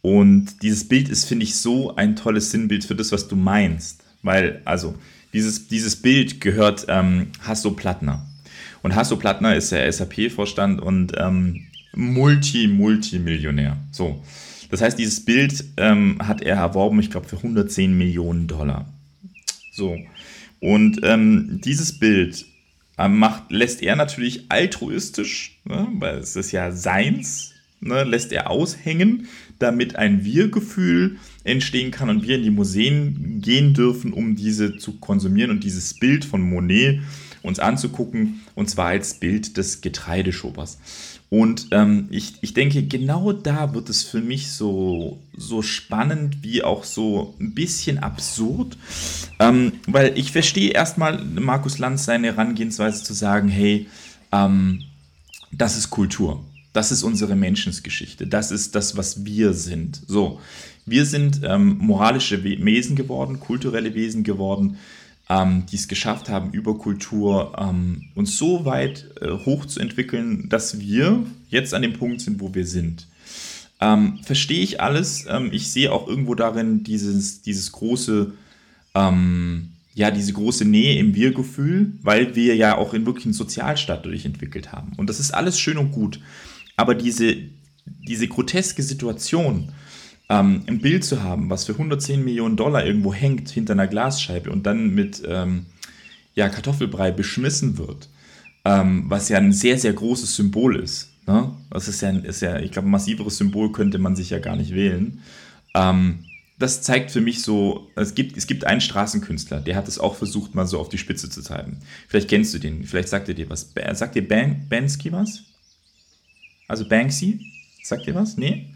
Und dieses Bild ist, finde ich, so ein tolles Sinnbild für das, was du meinst. Weil, also, dieses Bild gehört Hasso Plattner. Und Hasso Plattner ist der SAP-Vorstand und Multimillionär. So. Das heißt, dieses Bild hat er erworben, ich glaube, für 110 Millionen $. So. Und dieses Bild lässt er natürlich altruistisch, ne? Weil es ist ja seins, ne, lässt er aushängen, damit ein Wir-Gefühl entstehen kann und wir in die Museen gehen dürfen, um diese zu konsumieren und dieses Bild von Monet uns anzugucken, und zwar als Bild des Getreideschobers. Und ich denke, genau da wird es für mich so spannend, wie auch so ein bisschen absurd, weil ich verstehe erstmal Markus Lanz seine Herangehensweise zu sagen, hey, das ist Kultur. Das ist unsere Menschensgeschichte. Das ist das, was wir sind. So, wir sind moralische Wesen geworden, kulturelle Wesen geworden, die es geschafft haben, über Kultur uns so weit hochzuentwickeln, dass wir jetzt an dem Punkt sind, wo wir sind. Verstehe ich alles. Ich sehe auch irgendwo darin dieses große, diese große Nähe im Wir-Gefühl, weil wir ja auch in wirklich einen Sozialstaat dadurch entwickelt haben. Und das ist alles schön und gut. Aber diese groteske Situation, ein Bild zu haben, was für 110 Millionen $, irgendwo hängt hinter einer Glasscheibe und dann mit Kartoffelbrei beschmissen wird, was ja ein sehr, sehr großes Symbol ist. Ne? Das ist ja, ich glaube, ein massiveres Symbol könnte man sich ja gar nicht wählen. das zeigt für mich so, es gibt einen Straßenkünstler, der hat es auch versucht, mal so auf die Spitze zu treiben. Vielleicht kennst du den, vielleicht sagt er dir was. Sagt dir Banksy was? Also Banksy? Sagt dir was? Nee?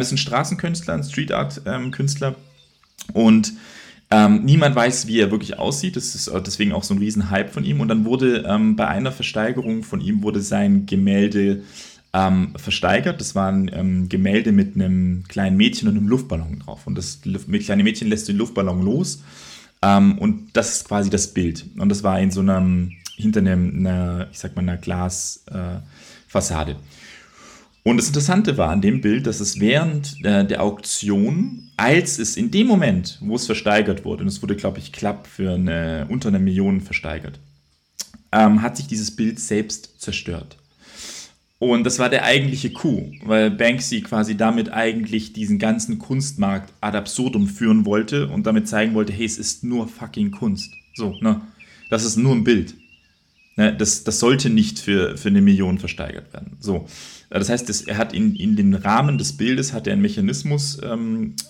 Ist ein Straßenkünstler, ein Street-Art-Künstler und niemand weiß, wie er wirklich aussieht. Das ist deswegen auch so ein Riesenhype von ihm. Und dann wurde bei einer Versteigerung von ihm wurde sein Gemälde versteigert. Das war ein Gemälde mit einem kleinen Mädchen und einem Luftballon drauf. Und das kleine Mädchen lässt den Luftballon los. Und das ist quasi das Bild. Und das war in so einem, hinter einer, ich sag mal, einer Glasfassade. Und das Interessante war an dem Bild, dass es während der Auktion, als es in dem Moment, wo es versteigert wurde, und es wurde, glaube ich, knapp für unter 1 Million versteigert, hat sich dieses Bild selbst zerstört. Und das war der eigentliche Coup, weil Banksy quasi damit eigentlich diesen ganzen Kunstmarkt ad absurdum führen wollte und damit zeigen wollte, hey, es ist nur fucking Kunst. So, ne? Das ist nur ein Bild. Das sollte nicht für 1 Million versteigert werden. So. Das heißt, er hat in den Rahmen des Bildes hat er einen Mechanismus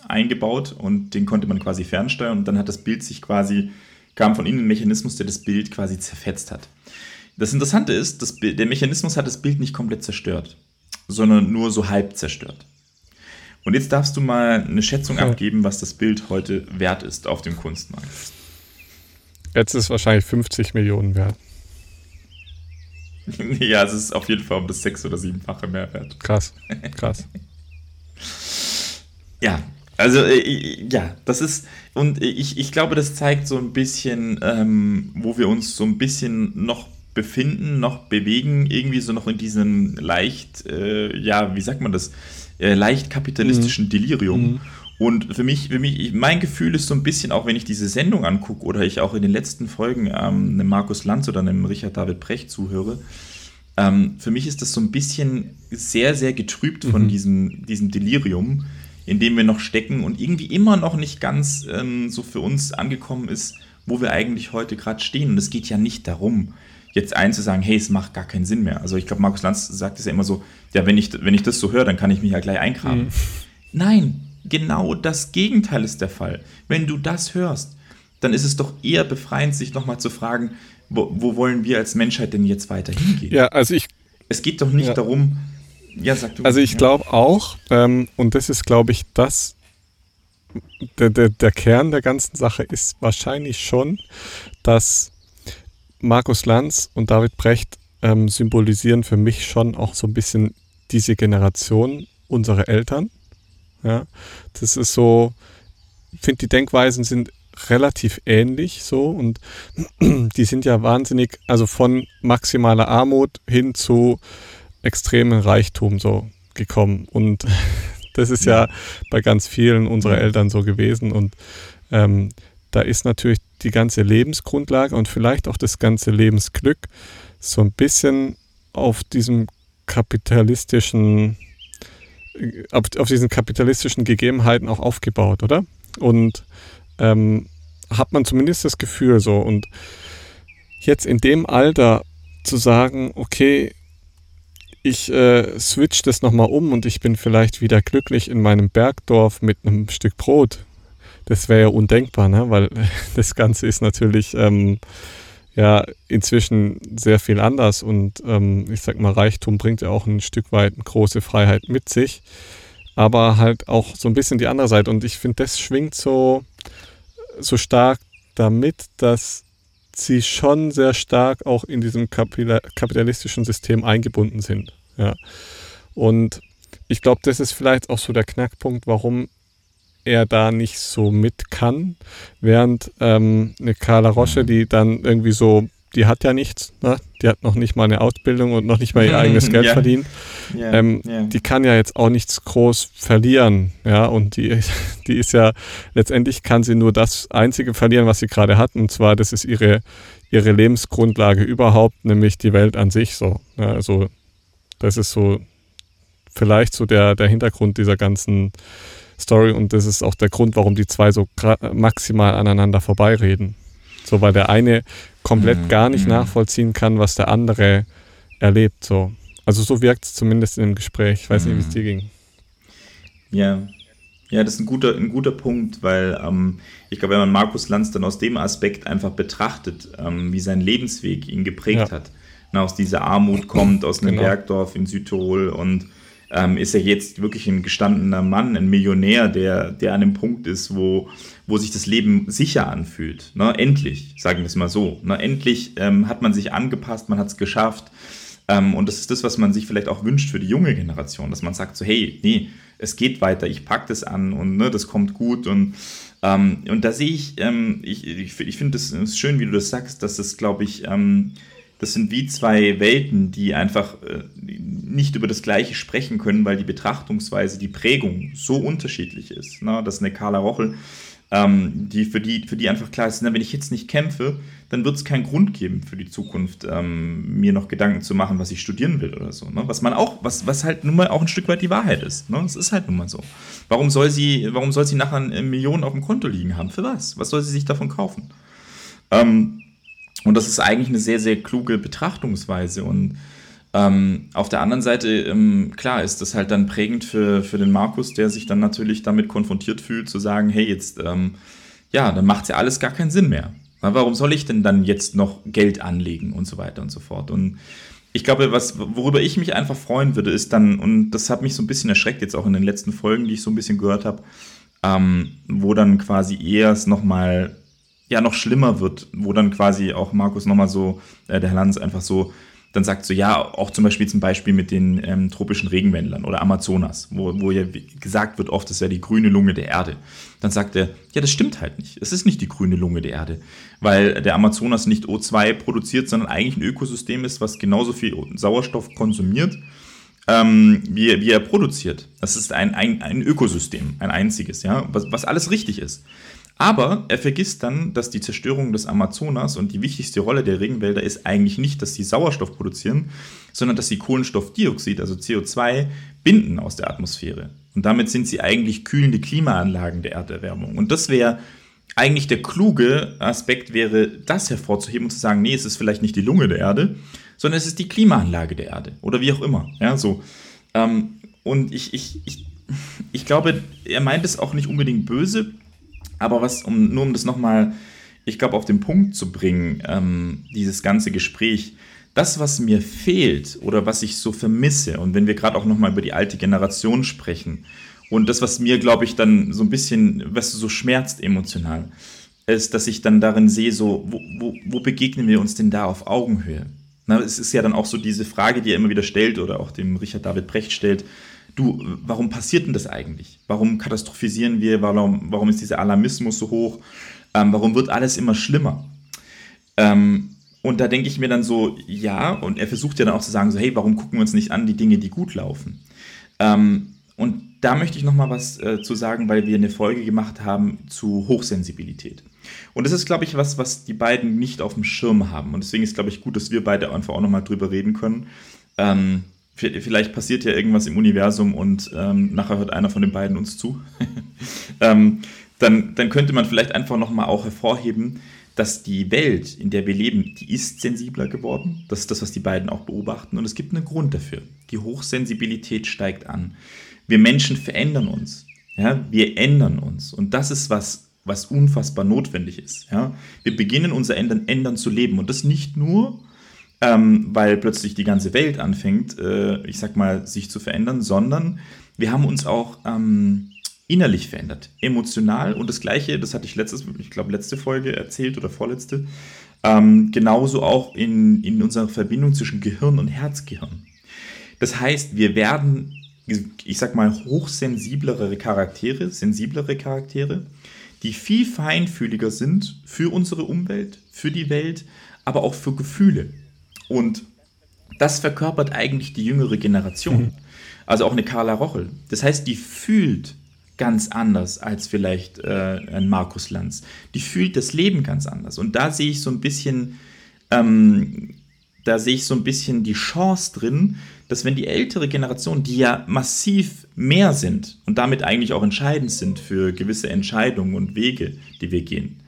eingebaut und den konnte man quasi fernsteuern und dann hat das Bild sich quasi, kam von innen ein Mechanismus, der das Bild quasi zerfetzt hat. Das Interessante ist, der Mechanismus hat das Bild nicht komplett zerstört, sondern nur so halb zerstört. Und jetzt darfst du mal eine Schätzung abgeben, was das Bild heute wert ist auf dem Kunstmarkt. Jetzt ist es wahrscheinlich 50 Millionen wert. Ja, es ist auf jeden Fall um das 6- oder 7-fache mehr wert. Krass. Ja, also ja, das ist, und ich glaube, das zeigt so ein bisschen, wo wir uns so ein bisschen noch befinden, noch bewegen, irgendwie so noch in diesem leicht, ja, wie sagt man das, leicht kapitalistischen Delirium. Mhm. Und für mich, mein Gefühl ist so ein bisschen, auch wenn ich diese Sendung angucke oder ich auch in den letzten Folgen einem Markus Lanz oder einem Richard David Precht zuhöre, für mich ist das so ein bisschen sehr, sehr getrübt von diesem Delirium, in dem wir noch stecken und irgendwie immer noch nicht ganz so für uns angekommen ist, wo wir eigentlich heute gerade stehen. Und es geht ja nicht darum, jetzt allen zu sagen, hey, es macht gar keinen Sinn mehr. Also ich glaube, Markus Lanz sagt es ja immer so, ja, wenn ich das so höre, dann kann ich mich ja gleich eingraben. Mhm. Nein. Genau das Gegenteil ist der Fall. Wenn du das hörst, dann ist es doch eher befreiend, sich nochmal zu fragen, wo wollen wir als Menschheit denn jetzt weiter hingehen? Ja, also es geht doch nicht darum, ja, sag du. Also ich glaube auch, und das ist, glaube ich, der Kern der ganzen Sache ist wahrscheinlich schon, dass Markus Lanz und David Precht symbolisieren für mich schon auch so ein bisschen diese Generation, unsere Eltern. Ja, das ist so, ich finde, die Denkweisen sind relativ ähnlich so und die sind ja wahnsinnig, also von maximaler Armut hin zu extremem Reichtum so gekommen und das ist ja bei ganz vielen unserer Eltern so gewesen und da ist natürlich die ganze Lebensgrundlage und vielleicht auch das ganze Lebensglück so ein bisschen auf diesen kapitalistischen Gegebenheiten auch aufgebaut, oder? Und hat man zumindest das Gefühl so. Und jetzt in dem Alter zu sagen, okay, ich switch das nochmal um und ich bin vielleicht wieder glücklich in meinem Bergdorf mit einem Stück Brot, das wäre ja undenkbar, ne? Weil das Ganze ist natürlich ja inzwischen sehr viel anders und ich sag mal, Reichtum bringt ja auch ein Stück weit eine große Freiheit mit sich, aber halt auch so ein bisschen die andere Seite und ich finde, das schwingt so stark damit, dass sie schon sehr stark auch in diesem kapitalistischen System eingebunden sind. Ja. Und ich glaube, das ist vielleicht auch so der Knackpunkt, warum er da nicht so mit kann, während eine Carla Rochel, die dann irgendwie so, die hat ja nichts, ne? Die hat noch nicht mal eine Ausbildung und noch nicht mal ihr eigenes Geld verdient, die kann ja jetzt auch nichts groß verlieren, ja, und die ist ja, letztendlich kann sie nur das Einzige verlieren, was sie gerade hat, und zwar, das ist ihre Lebensgrundlage überhaupt, nämlich die Welt an sich, so, ja, also das ist so, vielleicht so der Hintergrund dieser ganzen Story und das ist auch der Grund, warum die zwei so maximal aneinander vorbeireden. So, weil der eine komplett gar nicht nachvollziehen kann, was der andere erlebt. So. Also so wirkt es zumindest in dem Gespräch. Ich weiß nicht, wie es dir ging. Ja, Ja, das ist ein guter Punkt, weil ich glaube, wenn man Markus Lanz dann aus dem Aspekt einfach betrachtet, wie sein Lebensweg ihn geprägt hat, na, aus dieser Armut kommt, aus einem Bergdorf in Südtirol und ist er jetzt wirklich ein gestandener Mann, ein Millionär, der an dem Punkt ist, wo sich das Leben sicher anfühlt. Ne? Endlich, sagen wir es mal so. Ne? Endlich hat man sich angepasst, man hat es geschafft. Und das ist das, was man sich vielleicht auch wünscht für die junge Generation, dass man sagt so, hey, nee, es geht weiter, ich pack das an und ne, das kommt gut. Und da sehe ich, ich finde es schön, wie du das sagst, dass das, glaube ich, das sind wie zwei Welten, die einfach nicht über das Gleiche sprechen können, weil die Betrachtungsweise, die Prägung so unterschiedlich ist. Ne? Dass eine Carla Rochel, die für die einfach klar ist, na, wenn ich jetzt nicht kämpfe, dann wird es keinen Grund geben für die Zukunft, mir noch Gedanken zu machen, was ich studieren will oder so. Ne? Was man auch, was halt nun mal auch ein Stück weit die Wahrheit ist. Ne? Das ist halt nun mal so. Warum soll sie nachher Millionen auf dem Konto liegen haben? Für was? Was soll sie sich davon kaufen? Und das ist eigentlich eine sehr, sehr kluge Betrachtungsweise. Und auf der anderen Seite, klar, ist das halt dann prägend für den Markus, der sich dann natürlich damit konfrontiert fühlt, zu sagen, hey, jetzt, dann macht es ja alles gar keinen Sinn mehr. Na, warum soll ich denn dann jetzt noch Geld anlegen und so weiter und so fort? Und ich glaube, worüber ich mich einfach freuen würde, ist dann, und das hat mich so ein bisschen erschreckt jetzt auch in den letzten Folgen, die ich so ein bisschen gehört habe, wo dann quasi eher es nochmal noch schlimmer wird, wo dann quasi auch Markus nochmal so, der Herr Lanz einfach so, dann sagt so, ja, auch zum Beispiel mit den tropischen Regenwäldern oder Amazonas, wo ja gesagt wird oft, das wäre die grüne Lunge der Erde. Dann sagt er, ja, das stimmt halt nicht. Es ist nicht die grüne Lunge der Erde, weil der Amazonas nicht O2 produziert, sondern eigentlich ein Ökosystem ist, was genauso viel Sauerstoff konsumiert, wie er produziert. Das ist ein Ökosystem, ein einziges, ja, was alles richtig ist. Aber er vergisst dann, dass die Zerstörung des Amazonas und die wichtigste Rolle der Regenwälder ist eigentlich nicht, dass sie Sauerstoff produzieren, sondern dass sie Kohlenstoffdioxid, also CO2, binden aus der Atmosphäre. Und damit sind sie eigentlich kühlende Klimaanlagen der Erderwärmung. Und das wäre eigentlich der kluge Aspekt, wäre das hervorzuheben und zu sagen, nee, es ist vielleicht nicht die Lunge der Erde, sondern es ist die Klimaanlage der Erde oder wie auch immer. Ja, so. Und ich glaube, er meint es auch nicht unbedingt böse, aber um das nochmal, ich glaube, auf den Punkt zu bringen, dieses ganze Gespräch, das, was mir fehlt oder was ich so vermisse, und wenn wir gerade auch nochmal über die alte Generation sprechen und das, was mir, glaube ich, dann so ein bisschen, weißt du, so schmerzt emotional, ist, dass ich dann darin sehe, so, wo begegnen wir uns denn da auf Augenhöhe? Na, es ist ja dann auch so diese Frage, die er immer wieder stellt oder auch dem Richard David Precht stellt, du, warum passiert denn das eigentlich? Warum katastrophisieren wir? Warum ist dieser Alarmismus so hoch? Warum wird alles immer schlimmer? Und da denke ich mir dann so, ja, und er versucht ja dann auch zu sagen, so, hey, warum gucken wir uns nicht an die Dinge, die gut laufen? Und da möchte ich nochmal was zu sagen, weil wir eine Folge gemacht haben zu Hochsensibilität. Und das ist, glaube ich, was die beiden nicht auf dem Schirm haben. Und deswegen ist, glaube ich, gut, dass wir beide einfach auch nochmal drüber reden können. Vielleicht passiert ja irgendwas im Universum und nachher hört einer von den beiden uns zu. Dann könnte man vielleicht einfach nochmal auch hervorheben, dass die Welt, in der wir leben, die ist sensibler geworden. Das ist das, was die beiden auch beobachten. Und es gibt einen Grund dafür. Die Hochsensibilität steigt an. Wir Menschen verändern uns. Ja? Wir ändern uns. Und das ist was unfassbar notwendig ist. Ja? Wir beginnen unser Ändern zu leben. Und das nicht nur, weil plötzlich die ganze Welt anfängt, ich sag mal, sich zu verändern, sondern wir haben uns auch innerlich verändert, emotional, und das Gleiche, das hatte ich letzte Folge erzählt oder vorletzte, genauso auch in unserer Verbindung zwischen Gehirn und Herzgehirn. Das heißt, wir werden, ich sag mal, sensiblere Charaktere, die viel feinfühliger sind für unsere Umwelt, für die Welt, aber auch für Gefühle. Und das verkörpert eigentlich die jüngere Generation, also auch eine Carla Rochel. Das heißt, die fühlt ganz anders als vielleicht ein Markus Lanz. Die fühlt das Leben ganz anders. Und da sehe ich so ein bisschen, die Chance drin, dass wenn die ältere Generation, die ja massiv mehr sind und damit eigentlich auch entscheidend sind für gewisse Entscheidungen und Wege, die wir gehen,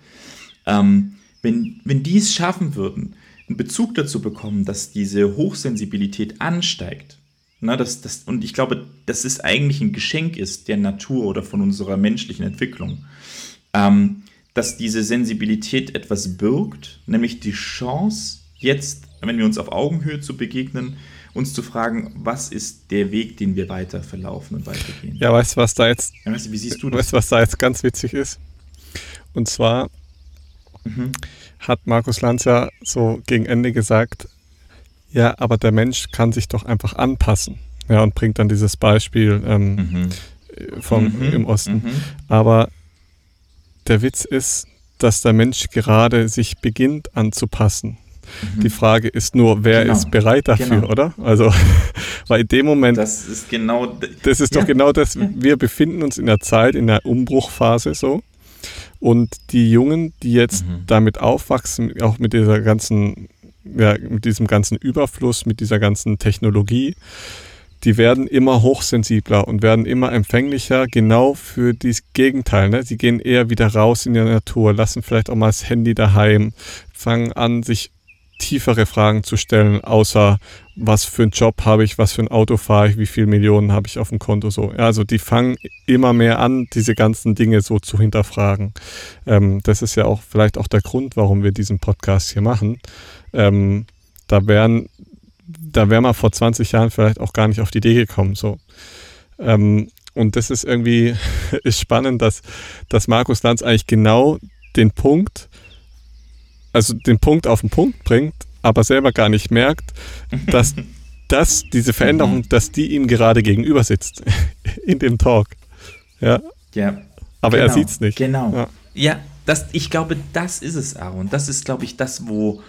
wenn die es schaffen würden, einen Bezug dazu bekommen, dass diese Hochsensibilität ansteigt, Na, und ich glaube, dass es eigentlich ein Geschenk ist der Natur oder von unserer menschlichen Entwicklung, dass diese Sensibilität etwas birgt, nämlich die Chance, jetzt, wenn wir uns auf Augenhöhe zu begegnen, uns zu fragen, was ist der Weg, den wir weiter verlaufen und weitergehen. Ja, weißt du, was da jetzt, ja, wie siehst du das? Weißt, was da jetzt ganz witzig ist? Und zwar hat Markus Lanz ja so gegen Ende gesagt, ja, aber der Mensch kann sich doch einfach anpassen. Ja, und bringt dann dieses Beispiel im Osten. Aber der Witz ist, dass der Mensch gerade sich beginnt anzupassen. Die Frage ist nur, wer ist bereit dafür, oder? Also, weil in dem Moment, das ist doch genau das, wir befinden uns in der Zeit, in der Umbruchphase so. Und die Jungen, die jetzt damit aufwachsen, auch mit dieser ganzen, ja, mit diesem ganzen Überfluss, mit dieser ganzen Technologie, die werden immer hochsensibler und werden immer empfänglicher, genau für dieses Gegenteil. Ne? Sie gehen eher wieder raus in die Natur, lassen vielleicht auch mal das Handy daheim, fangen an, sich tiefere Fragen zu stellen, außer was für einen Job habe ich, was für ein Auto fahre ich, wie viele Millionen habe ich auf dem Konto, so. Ja, also die fangen immer mehr an, diese ganzen Dinge so zu hinterfragen. Das ist ja auch vielleicht auch der Grund, warum wir diesen Podcast hier machen. Da wären wir vor 20 Jahren vielleicht auch gar nicht auf die Idee gekommen, so. Und das ist irgendwie ist spannend, dass Markus Lanz eigentlich genau den Punkt auf den Punkt bringt, aber selber gar nicht merkt, dass diese Veränderung, dass die ihm gerade gegenüber sitzt in dem Talk. Ja. Ja. Aber er sieht es nicht. Genau. Ja, ich glaube, das ist es, Aaron. Das ist, glaube ich, das, wo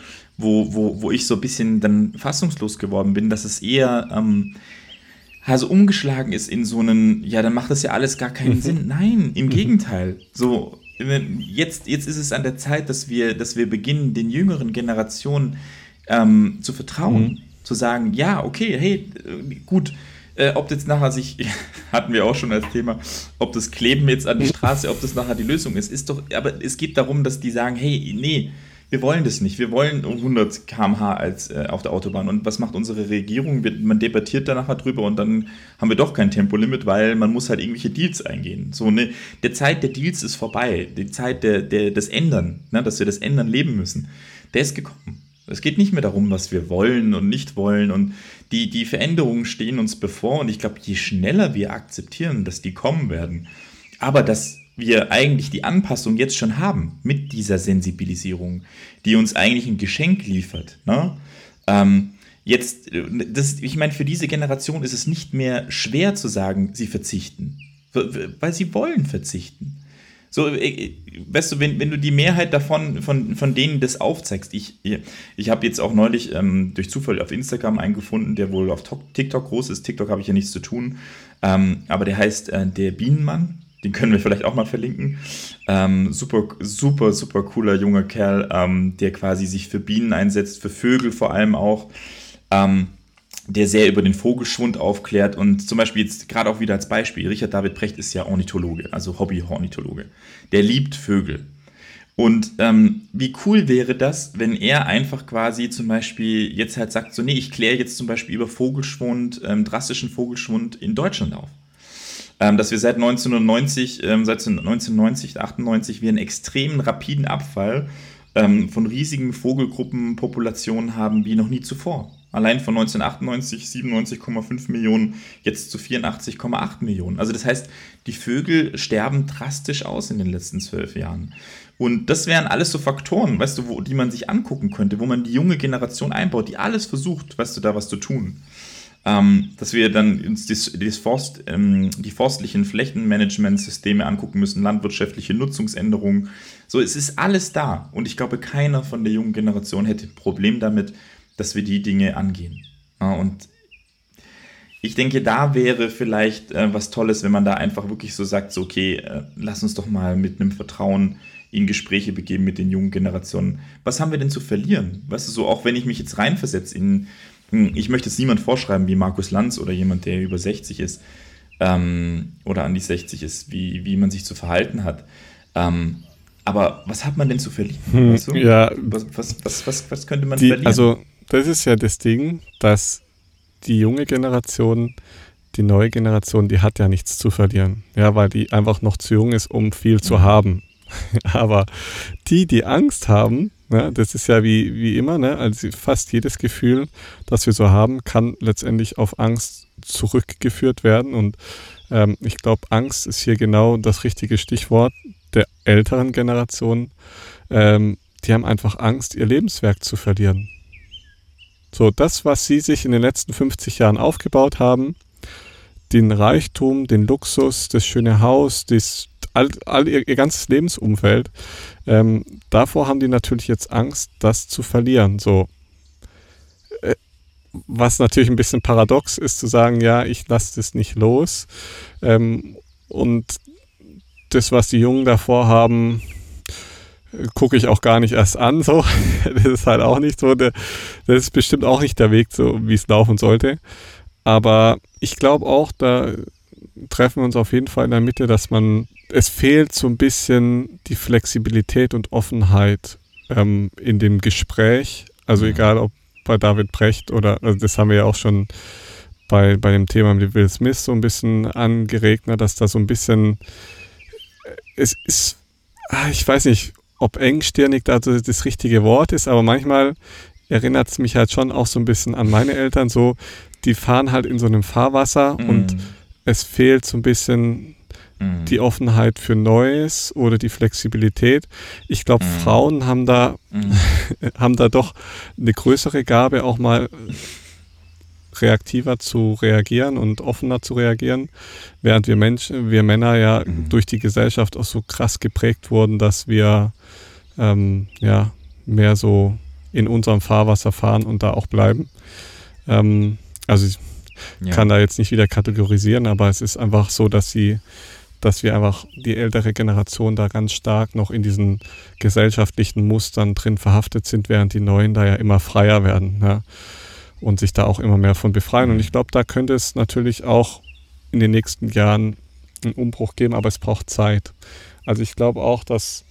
ich so ein bisschen dann fassungslos geworden bin, dass es eher umgeschlagen ist in so einen, ja, dann macht das ja alles gar keinen Sinn. Nein, im Gegenteil. So, jetzt ist es an der Zeit, dass wir beginnen, den jüngeren Generationen zu vertrauen, zu sagen, ja, okay, hey, gut, ob jetzt nachher hatten wir auch schon als Thema, ob das Kleben jetzt an die Straße, ob das nachher die Lösung ist doch, aber es geht darum, dass die sagen, hey, nee, wir wollen das nicht, wir wollen 100 km/h als auf der Autobahn. Und was macht unsere Regierung? Man debattiert da nachher drüber und dann haben wir doch kein Tempolimit, weil man muss halt irgendwelche Deals eingehen. So, ne? Die Zeit der Deals ist vorbei, die Zeit des Ändern, ne? Dass wir das Ändern leben müssen, der ist gekommen. Es geht nicht mehr darum, was wir wollen und nicht wollen, und die Veränderungen stehen uns bevor, und ich glaube, je schneller wir akzeptieren, dass die kommen werden, aber dass wir eigentlich die Anpassung jetzt schon haben mit dieser Sensibilisierung, die uns eigentlich ein Geschenk liefert. Ne? Ich meine, für diese Generation ist es nicht mehr schwer zu sagen, sie verzichten, weil sie wollen verzichten. So, weißt du, wenn du die Mehrheit davon, von denen das aufzeigst, ich habe jetzt auch neulich durch Zufall auf Instagram einen gefunden, der wohl auf TikTok groß ist, TikTok habe ich ja nichts zu tun, aber der heißt Der Bienenmann. Den können wir vielleicht auch mal verlinken. Super, super, super cooler junger Kerl, der quasi sich für Bienen einsetzt, für Vögel vor allem auch, der sehr über den Vogelschwund aufklärt. Und zum Beispiel jetzt gerade auch wieder als Beispiel, Richard David Precht ist ja Ornithologe, also Hobby-Ornithologe. Der liebt Vögel. Und wie cool wäre das, wenn er einfach quasi zum Beispiel jetzt halt sagt, so, nee, ich kläre jetzt zum Beispiel über Vogelschwund, drastischen Vogelschwund in Deutschland auf. Dass wir seit 1990, 98 wir einen extremen rapiden Abfall von riesigen Vogelgruppenpopulationen haben wie noch nie zuvor. Allein von 1998 97,5 Millionen jetzt zu 84,8 Millionen. Also das heißt, die Vögel sterben drastisch aus in den letzten 12 Jahren. Und das wären alles so Faktoren, weißt du, die man sich angucken könnte, wo man die junge Generation einbaut, die alles versucht, weißt du, da was zu tun. Dass wir dann uns die forstlichen Flächenmanagementsysteme angucken müssen, landwirtschaftliche Nutzungsänderungen. So, es ist alles da. Und ich glaube, keiner von der jungen Generation hätte ein Problem damit, dass wir die Dinge angehen. Ja, und ich denke, da wäre vielleicht was Tolles, wenn man da einfach wirklich so sagt, so, okay, lass uns doch mal mit einem Vertrauen in Gespräche begeben mit den jungen Generationen. Was haben wir denn zu verlieren? Weißt du, so, auch wenn ich mich jetzt reinversetze ich möchte jetzt niemand vorschreiben wie Markus Lanz oder jemand, der über 60 ist oder an die 60 ist, wie man sich zu verhalten hat. Aber was hat man denn zu verlieren? Weißt du? Ja, was könnte man verlieren? Also das ist ja das Ding, dass die junge Generation, die neue Generation, die hat ja nichts zu verlieren, ja, weil die einfach noch zu jung ist, um viel zu haben. Aber die, die Angst haben, ne, das ist ja wie immer, ne, also fast jedes Gefühl, das wir so haben, kann letztendlich auf Angst zurückgeführt werden. Und ich glaube, Angst ist hier genau das richtige Stichwort der älteren Generation. Die haben einfach Angst, ihr Lebenswerk zu verlieren. So, das, was sie sich in den letzten 50 Jahren aufgebaut haben, den Reichtum, den Luxus, das schöne Haus, das ihr ganzes Lebensumfeld, davor haben die natürlich jetzt Angst, das zu verlieren. So. Was natürlich ein bisschen paradox ist, zu sagen, ja, ich lasse das nicht los. Und das, was die Jungen davor haben, gucke ich auch gar nicht erst an. So. Das ist halt auch nicht so. Das ist bestimmt auch nicht der Weg, so wie es laufen sollte. Aber ich glaube auch, da treffen wir uns auf jeden Fall in der Mitte, dass es fehlt so ein bisschen die Flexibilität und Offenheit in dem Gespräch. Also egal, ob bei David Precht oder, also das haben wir ja auch schon bei dem Thema mit Will Smith so ein bisschen angeregt, ne, dass da so ein bisschen, es ist, ich weiß nicht, ob engstirnig da also das richtige Wort ist, aber manchmal erinnert es mich halt schon auch so ein bisschen an meine Eltern, so, die fahren halt in so einem Fahrwasser und es fehlt so ein bisschen die Offenheit für Neues oder die Flexibilität. Ich glaube, Frauen haben da, doch eine größere Gabe, auch mal reaktiver zu reagieren und offener zu reagieren, während wir Männer ja durch die Gesellschaft auch so krass geprägt wurden, dass wir mehr so in unserem Fahrwasser fahren und da auch bleiben. Also ich kann da jetzt nicht wieder kategorisieren, aber es ist einfach so, dass wir einfach die ältere Generation da ganz stark noch in diesen gesellschaftlichen Mustern drin verhaftet sind, während die Neuen da ja immer freier werden, ja, und sich da auch immer mehr von befreien. Und ich glaube, da könnte es natürlich auch in den nächsten Jahren einen Umbruch geben, aber es braucht Zeit. Also ich glaube auch, dass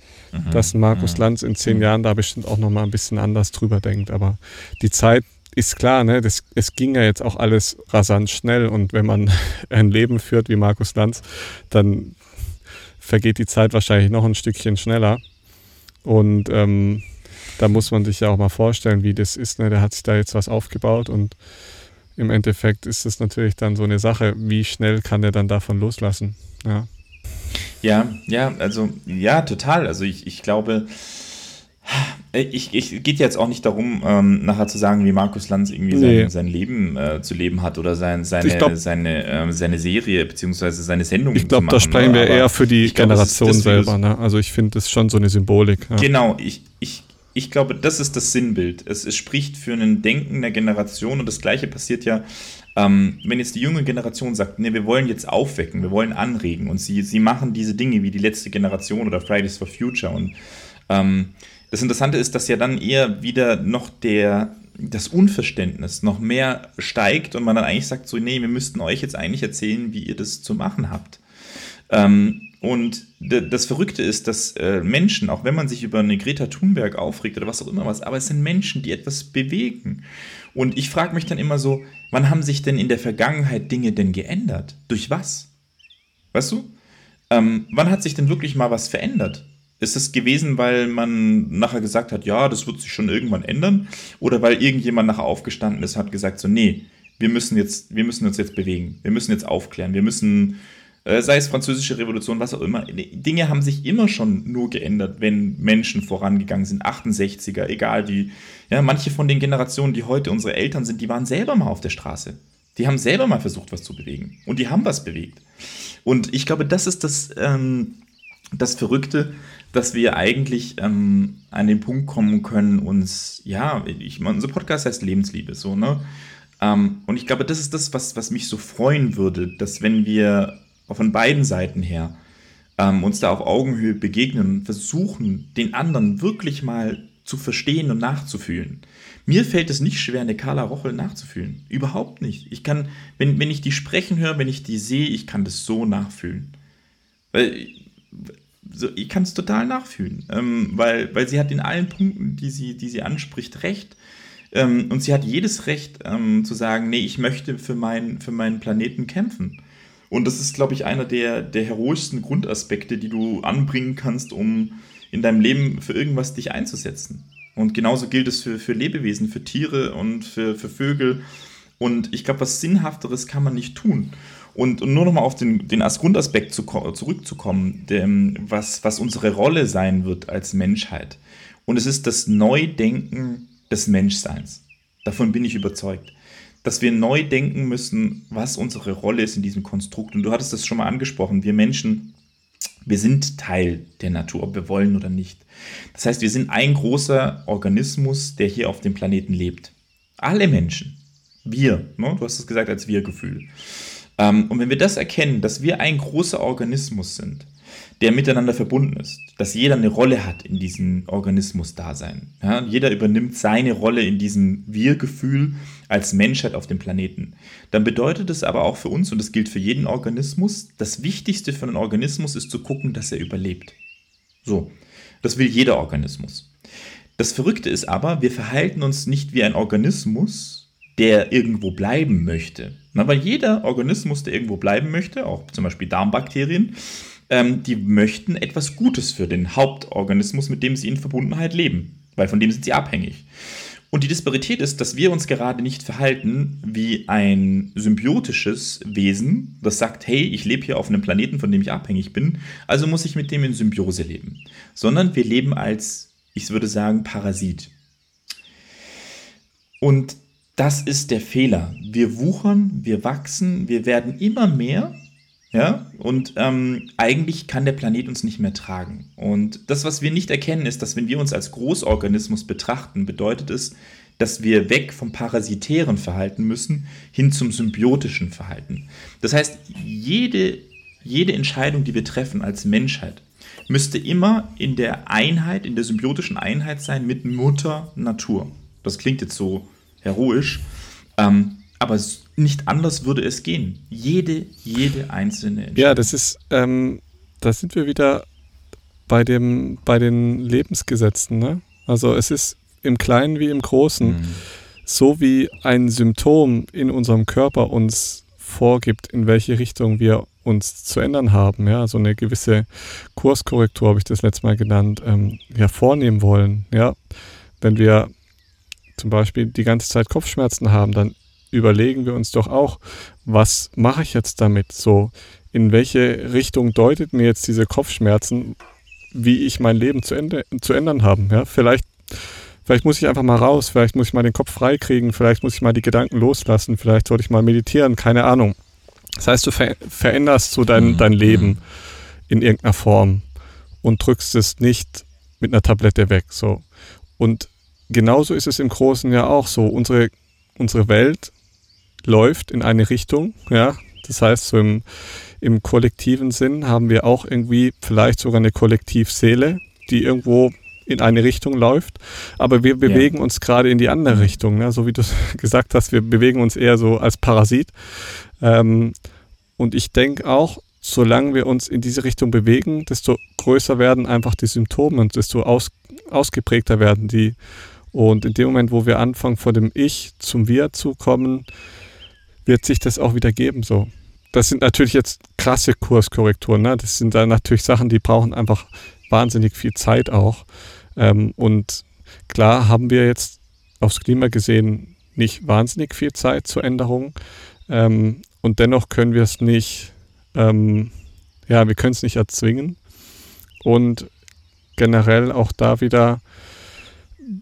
Markus Lanz in 10 Jahren da bestimmt auch nochmal ein bisschen anders drüber denkt, aber die Zeit ist klar, ne? Es ging ja jetzt auch alles rasant schnell und wenn man ein Leben führt wie Markus Lanz, dann vergeht die Zeit wahrscheinlich noch ein Stückchen schneller und da muss man sich ja auch mal vorstellen, wie das ist, ne? Der hat sich da jetzt was aufgebaut und im Endeffekt ist es natürlich dann so eine Sache, wie schnell kann der dann davon loslassen, ja. Ja, also ja, total, also ich glaube... Ich geht jetzt auch nicht darum, nachher zu sagen, wie Markus Lanz irgendwie sein Leben zu leben hat oder seine Serie bzw. seine Sendung zu machen. Ich glaube, da sprechen wir eher für die Generation selber. Ne? Also ich finde, das ist schon so eine Symbolik. Ja. Genau, ich glaube, das ist das Sinnbild. Es spricht für ein Denken der Generation und das Gleiche passiert ja, wenn jetzt die junge Generation sagt, nee, wir wollen jetzt aufwecken, wir wollen anregen und sie machen diese Dinge wie die letzte Generation oder Fridays for Future und das Interessante ist, dass ja dann eher wieder noch das Unverständnis noch mehr steigt und man dann eigentlich sagt so, nee, wir müssten euch jetzt eigentlich erzählen, wie ihr das zu machen habt. Und das Verrückte ist, dass Menschen, auch wenn man sich über eine Greta Thunberg aufregt oder was auch immer was, aber es sind Menschen, die etwas bewegen. Und ich frage mich dann immer so, wann haben sich denn in der Vergangenheit Dinge denn geändert? Durch was? Weißt du? Wann hat sich denn wirklich mal was verändert? Ist es gewesen, weil man nachher gesagt hat, ja, das wird sich schon irgendwann ändern? Oder weil irgendjemand nachher aufgestanden ist und hat gesagt, so, nee, wir müssen uns jetzt bewegen, wir müssen jetzt aufklären, wir müssen, sei es Französische Revolution, was auch immer, Dinge haben sich immer schon nur geändert, wenn Menschen vorangegangen sind, 68er, egal wie. Ja, manche von den Generationen, die heute unsere Eltern sind, die waren selber mal auf der Straße. Die haben selber mal versucht, was zu bewegen. Und die haben was bewegt. Und ich glaube, das ist das Verrückte, dass wir eigentlich an den Punkt kommen können, uns, ja, unser Podcast heißt Lebensliebe, so, ne? Und ich glaube, das ist das, was mich so freuen würde, dass wenn wir von beiden Seiten her uns da auf Augenhöhe begegnen und versuchen, den anderen wirklich mal zu verstehen und nachzufühlen. Mir fällt es nicht schwer, eine Carla Rochel nachzufühlen. Überhaupt nicht. Ich kann, wenn ich die sprechen höre, wenn ich die sehe, ich kann das so nachfühlen. Weil ich kann es total nachfühlen, weil sie hat in allen Punkten, die sie anspricht, recht. Und sie hat jedes Recht zu sagen, nee, ich möchte für meinen Planeten kämpfen. Und das ist, glaube ich, einer der heroischsten Grundaspekte, die du anbringen kannst, um in deinem Leben für irgendwas dich einzusetzen. Und genauso gilt es für Lebewesen, für Tiere und für Vögel. Und ich glaube, was Sinnhafteres kann man nicht tun. Und nur nochmal auf den Grundaspekt zurückzukommen, was unsere Rolle sein wird als Menschheit. Und es ist das Neudenken des Menschseins. Davon bin ich überzeugt. Dass wir neu denken müssen, was unsere Rolle ist in diesem Konstrukt. Und du hattest das schon mal angesprochen. Wir Menschen, wir sind Teil der Natur, ob wir wollen oder nicht. Das heißt, wir sind ein großer Organismus, der hier auf dem Planeten lebt. Alle Menschen. Wir. Ne? Du hast es gesagt als Wir-Gefühl. Und wenn wir das erkennen, dass wir ein großer Organismus sind, der miteinander verbunden ist, dass jeder eine Rolle hat in diesem Organismus-Dasein. Ja, jeder übernimmt seine Rolle in diesem Wir-Gefühl als Menschheit auf dem Planeten. Dann bedeutet es aber auch für uns, und das gilt für jeden Organismus, das Wichtigste für einen Organismus ist zu gucken, dass er überlebt. So, das will jeder Organismus. Das Verrückte ist aber, wir verhalten uns nicht wie ein Organismus, der irgendwo bleiben möchte. Na, weil jeder Organismus, der irgendwo bleiben möchte, auch zum Beispiel Darmbakterien, die möchten etwas Gutes für den Hauptorganismus, mit dem sie in Verbundenheit leben, weil von dem sind sie abhängig. Und die Disparität ist, dass wir uns gerade nicht verhalten wie ein symbiotisches Wesen, das sagt, hey, ich lebe hier auf einem Planeten, von dem ich abhängig bin, also muss ich mit dem in Symbiose leben. Sondern wir leben als, ich würde sagen, Parasit. Und das ist der Fehler. Wir wuchern, wir wachsen, wir werden immer mehr, ja, und eigentlich kann der Planet uns nicht mehr tragen. Und das, was wir nicht erkennen, ist, dass wenn wir uns als Großorganismus betrachten, bedeutet es, dass wir weg vom parasitären Verhalten müssen, hin zum symbiotischen Verhalten. Das heißt, jede Entscheidung, die wir treffen als Menschheit, müsste immer in der Einheit, in der symbiotischen Einheit sein mit Mutter Natur. Das klingt jetzt so heroisch, aber nicht anders würde es gehen. Jede einzelne Entscheidung. Ja, das ist, da sind wir wieder bei den Lebensgesetzen, ne? Also es ist im Kleinen wie im Großen, so wie ein Symptom in unserem Körper uns vorgibt, in welche Richtung wir uns zu ändern haben, ja, so eine gewisse Kurskorrektur, habe ich das letztes Mal genannt, vornehmen wollen, ja, wenn wir zum Beispiel die ganze Zeit Kopfschmerzen haben, dann überlegen wir uns doch auch, was mache ich jetzt damit? So, in welche Richtung deutet mir jetzt diese Kopfschmerzen, wie ich mein Leben zu ändern habe? Ja, vielleicht muss ich einfach mal raus, vielleicht muss ich mal den Kopf freikriegen, vielleicht muss ich mal die Gedanken loslassen, vielleicht sollte ich mal meditieren, keine Ahnung. Das heißt, du veränderst so dein Leben in irgendeiner Form und drückst es nicht mit einer Tablette weg. So. Und genauso ist es im Großen ja auch so. Unsere Welt läuft in eine Richtung, ja. Das heißt, so im kollektiven Sinn haben wir auch irgendwie vielleicht sogar eine Kollektivseele, die irgendwo in eine Richtung läuft. Aber wir bewegen uns gerade in die andere Richtung, ne? So wie du gesagt hast, wir bewegen uns eher so als Parasit. Und ich denke auch, solange wir uns in diese Richtung bewegen, desto größer werden einfach die Symptome und desto ausgeprägter werden die. Und in dem Moment, wo wir anfangen, von dem Ich zum Wir zu kommen, wird sich das auch wieder geben. So. Das sind natürlich jetzt krasse Kurskorrekturen. Ne? Das sind dann natürlich Sachen, die brauchen einfach wahnsinnig viel Zeit auch. Und klar haben wir jetzt aufs Klima gesehen nicht wahnsinnig viel Zeit zur Änderung. Und dennoch können wir es nicht, wir können es nicht erzwingen. Und generell auch da wieder,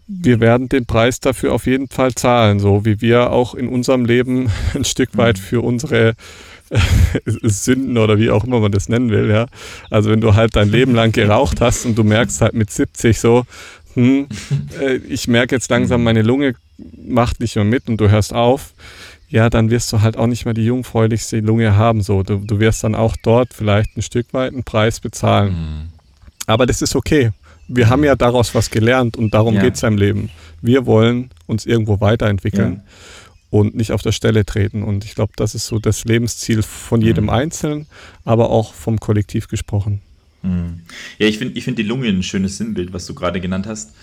wir werden den Preis dafür auf jeden Fall zahlen, so wie wir auch in unserem Leben ein Stück weit für unsere Sünden oder wie auch immer man das nennen will, ja. Also wenn du halt dein Leben lang geraucht hast und du merkst halt mit 70 so, ich merke jetzt langsam, meine Lunge macht nicht mehr mit und du hörst auf, ja, dann wirst du halt auch nicht mehr die jungfräulichste Lunge haben, so. Du wirst dann auch dort vielleicht ein Stück weit einen Preis bezahlen. Aber das ist okay. Wir haben ja daraus was gelernt und darum geht es im Leben. Wir wollen uns irgendwo weiterentwickeln und nicht auf der Stelle treten. Und ich glaube, das ist so das Lebensziel von jedem Einzelnen, aber auch vom Kollektiv gesprochen. Ja, ich finde die Lunge ein schönes Sinnbild, was du gerade genannt hast.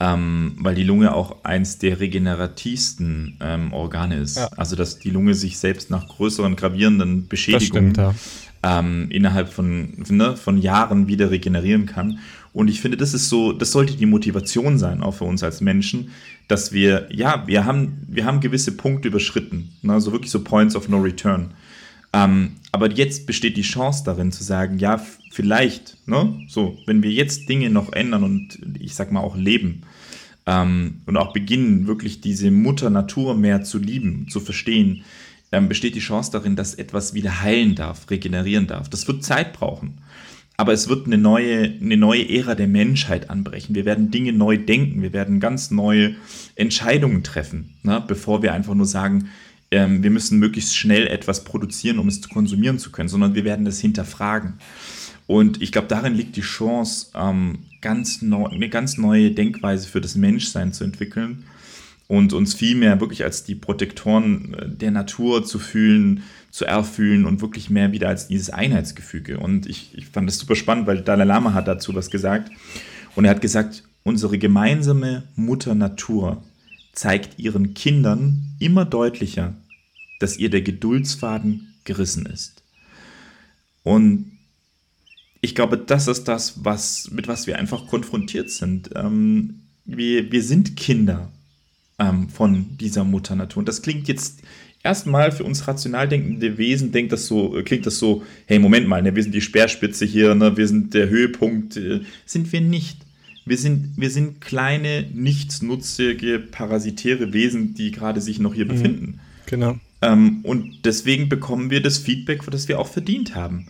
Weil die Lunge auch eins der regenerativsten Organe ist. Ja. Also dass die Lunge sich selbst nach größeren, gravierenden Beschädigungen innerhalb von Jahren wieder regenerieren kann. Und ich finde, das ist so, das sollte die Motivation sein, auch für uns als Menschen, dass wir, ja, wir haben gewisse Punkte überschritten. Ne? Also wirklich so Points of No Return. Aber jetzt besteht die Chance darin zu sagen, ja, vielleicht, ne, so, wenn wir jetzt Dinge noch ändern und ich sag mal auch leben und auch beginnen, wirklich diese Mutter Natur mehr zu lieben, zu verstehen, besteht die Chance darin, dass etwas wieder heilen darf, regenerieren darf. Das wird Zeit brauchen, aber es wird eine neue Ära der Menschheit anbrechen. Wir werden Dinge neu denken, wir werden ganz neue Entscheidungen treffen, ne, bevor wir einfach nur sagen, wir müssen möglichst schnell etwas produzieren, um es zu konsumieren zu können, sondern wir werden das hinterfragen. Und ich glaube, darin liegt die Chance, eine ganz neue Denkweise für das Menschsein zu entwickeln und uns vielmehr wirklich als die Protektoren der Natur zu fühlen, zu erfühlen und wirklich mehr wieder als dieses Einheitsgefüge. Und ich fand das super spannend, weil Dalai Lama hat dazu was gesagt. Und er hat gesagt, unsere gemeinsame Mutter Natur zeigt ihren Kindern immer deutlicher, dass ihr der Geduldsfaden gerissen ist. Und ich glaube, das ist das, mit was wir einfach konfrontiert sind. Wir sind Kinder von dieser Mutter Natur. Und das klingt jetzt erstmal für uns rational denkende Wesen, klingt das so, hey, Moment mal, ne, wir sind die Speerspitze hier, ne, wir sind der Höhepunkt. Sind wir nicht. Wir sind kleine, nichtsnutzige, parasitäre Wesen, die gerade sich noch hier befinden. Genau. Und deswegen bekommen wir das Feedback, das wir auch verdient haben.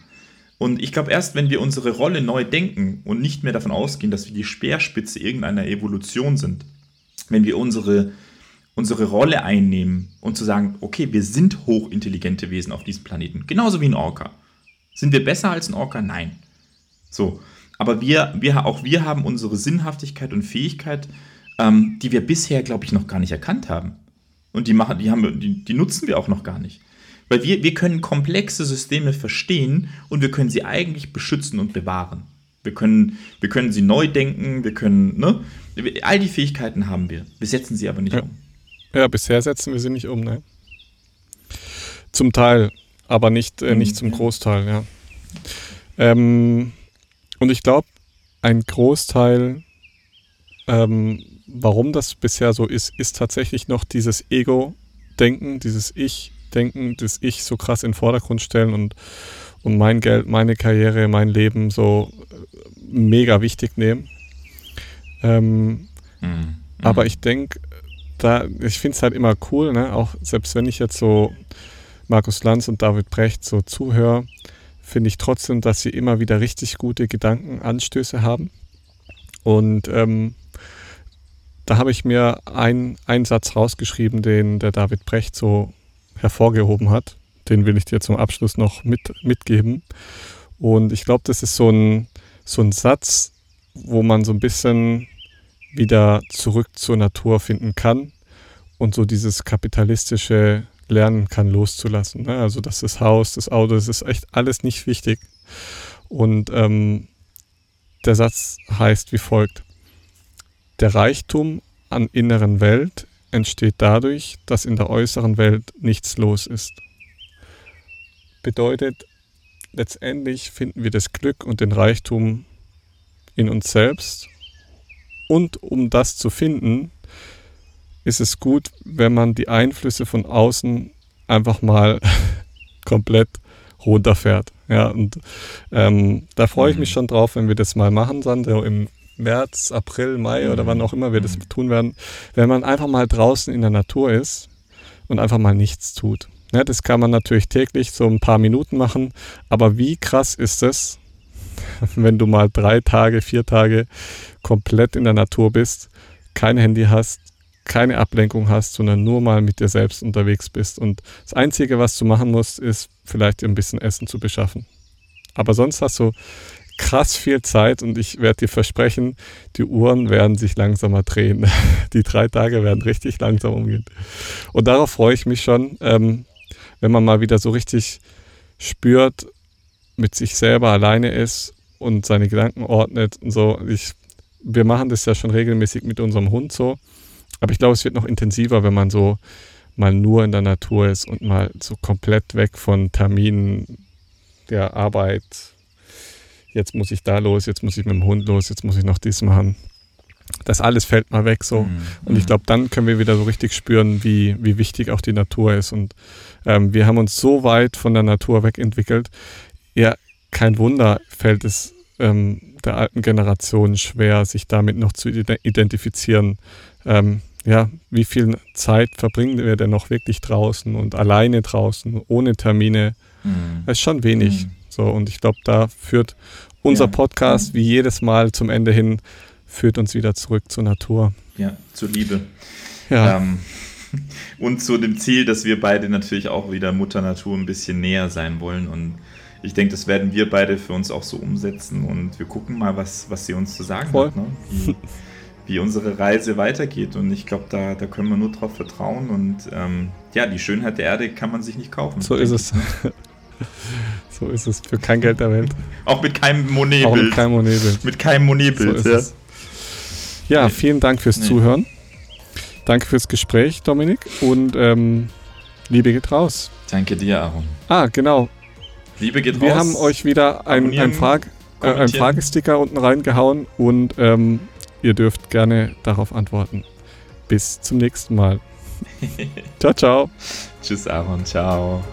Und ich glaube, erst wenn wir unsere Rolle neu denken und nicht mehr davon ausgehen, dass wir die Speerspitze irgendeiner Evolution sind, wenn wir unsere Rolle einnehmen und zu sagen, okay, wir sind hochintelligente Wesen auf diesem Planeten, genauso wie ein Orca. Sind wir besser als ein Orca? Nein. So. Aber wir haben unsere Sinnhaftigkeit und Fähigkeit, die wir bisher, glaube ich, noch gar nicht erkannt haben. Und die nutzen wir auch noch gar nicht. Weil wir können komplexe Systeme verstehen und wir können sie eigentlich beschützen und bewahren. Wir können sie neu denken, all die Fähigkeiten haben wir. Wir setzen sie aber nicht um. Ja, bisher setzen wir sie nicht um, ne? Zum Teil, aber nicht zum Großteil, ja. Und ich glaube, ein Großteil, warum das bisher so ist, ist tatsächlich noch dieses Ego-Denken, dieses Ich-Denken, das Ich so krass in den Vordergrund stellen und mein Geld, meine Karriere, mein Leben so mega wichtig nehmen. Aber ich denke, ich finde es halt immer cool, ne? Auch selbst wenn ich jetzt so Markus Lanz und David Precht so zuhöre, finde ich trotzdem, dass sie immer wieder richtig gute Gedankenanstöße haben. Und da habe ich mir einen Satz rausgeschrieben, den der David Precht so hervorgehoben hat. Den will ich dir zum Abschluss noch mitgeben. Und ich glaube, das ist so ein Satz, wo man so ein bisschen wieder zurück zur Natur finden kann und so dieses kapitalistische lernen kann, loszulassen. Ne? Also dass das Haus, das Auto, das ist echt alles nicht wichtig. Und der Satz heißt wie folgt: Der Reichtum an inneren Welt entsteht dadurch, dass in der äußeren Welt nichts los ist. Bedeutet, letztendlich finden wir das Glück und den Reichtum in uns selbst. Und um das zu finden, ist es gut, wenn man die Einflüsse von außen einfach mal komplett runterfährt. Ja, und da freue ich mich schon drauf, wenn wir das mal machen, Sandro, im März, April, Mai oder wann auch immer wir das tun werden, wenn man einfach mal draußen in der Natur ist und einfach mal nichts tut. Ja, das kann man natürlich täglich so ein paar Minuten machen, aber wie krass ist es, wenn du mal 3 Tage, 4 Tage komplett in der Natur bist, kein Handy hast, keine Ablenkung hast, sondern nur mal mit dir selbst unterwegs bist. Und das Einzige, was du machen musst, ist vielleicht ein bisschen Essen zu beschaffen. Aber sonst hast du krass viel Zeit und ich werde dir versprechen, die Uhren werden sich langsamer drehen. Die 3 Tage werden richtig langsam umgehen. Und darauf freue ich mich schon, wenn man mal wieder so richtig spürt, mit sich selber alleine ist und seine Gedanken ordnet und so. Ich wir machen das ja schon regelmäßig mit unserem Hund so, aber ich glaube, es wird noch intensiver, wenn man so mal nur in der Natur ist und mal so komplett weg von Terminen, der Arbeit. Jetzt muss ich da los, jetzt muss ich mit dem Hund los, jetzt muss ich noch dies machen. Das alles fällt mal weg so. Mhm. Und ich glaube, dann können wir wieder so richtig spüren, wie wichtig auch die Natur ist. Und wir haben uns so weit von der Natur wegentwickelt. Ja, kein Wunder fällt es der alten Generation schwer, sich damit noch zu identifizieren. Ja, wie viel Zeit verbringen wir denn noch wirklich draußen und alleine draußen, ohne Termine? Mhm. Das ist schon wenig. Mhm. So, und ich glaube, da führt unser Podcast wie jedes Mal zum Ende hin, führt uns wieder zurück zur Natur. Ja, zur Liebe. Ja. Und zu dem Ziel, dass wir beide natürlich auch wieder Mutter Natur ein bisschen näher sein wollen. Und ich denke, das werden wir beide für uns auch so umsetzen. Und wir gucken mal, was sie uns zu sagen hat, ne? Wie unsere Reise weitergeht. Und ich glaube, da können wir nur drauf vertrauen. Und ja, die Schönheit der Erde kann man sich nicht kaufen. So ist es. So ist es. Für kein Geld der Welt. Auch mit keinem Monet-Bild. Auch mit keinem Monet-Bild. Mit keinem Monet-Bild, so ja. Es. Ja, vielen Dank fürs Zuhören. Danke fürs Gespräch, Dominik. Und Liebe geht raus. Danke dir, Aaron. Ah, genau. Liebe geht raus. Wir haben euch wieder einen Fragesticker unten reingehauen und ihr dürft gerne darauf antworten. Bis zum nächsten Mal. Ciao, ciao. Tschüss, Aaron. Ciao.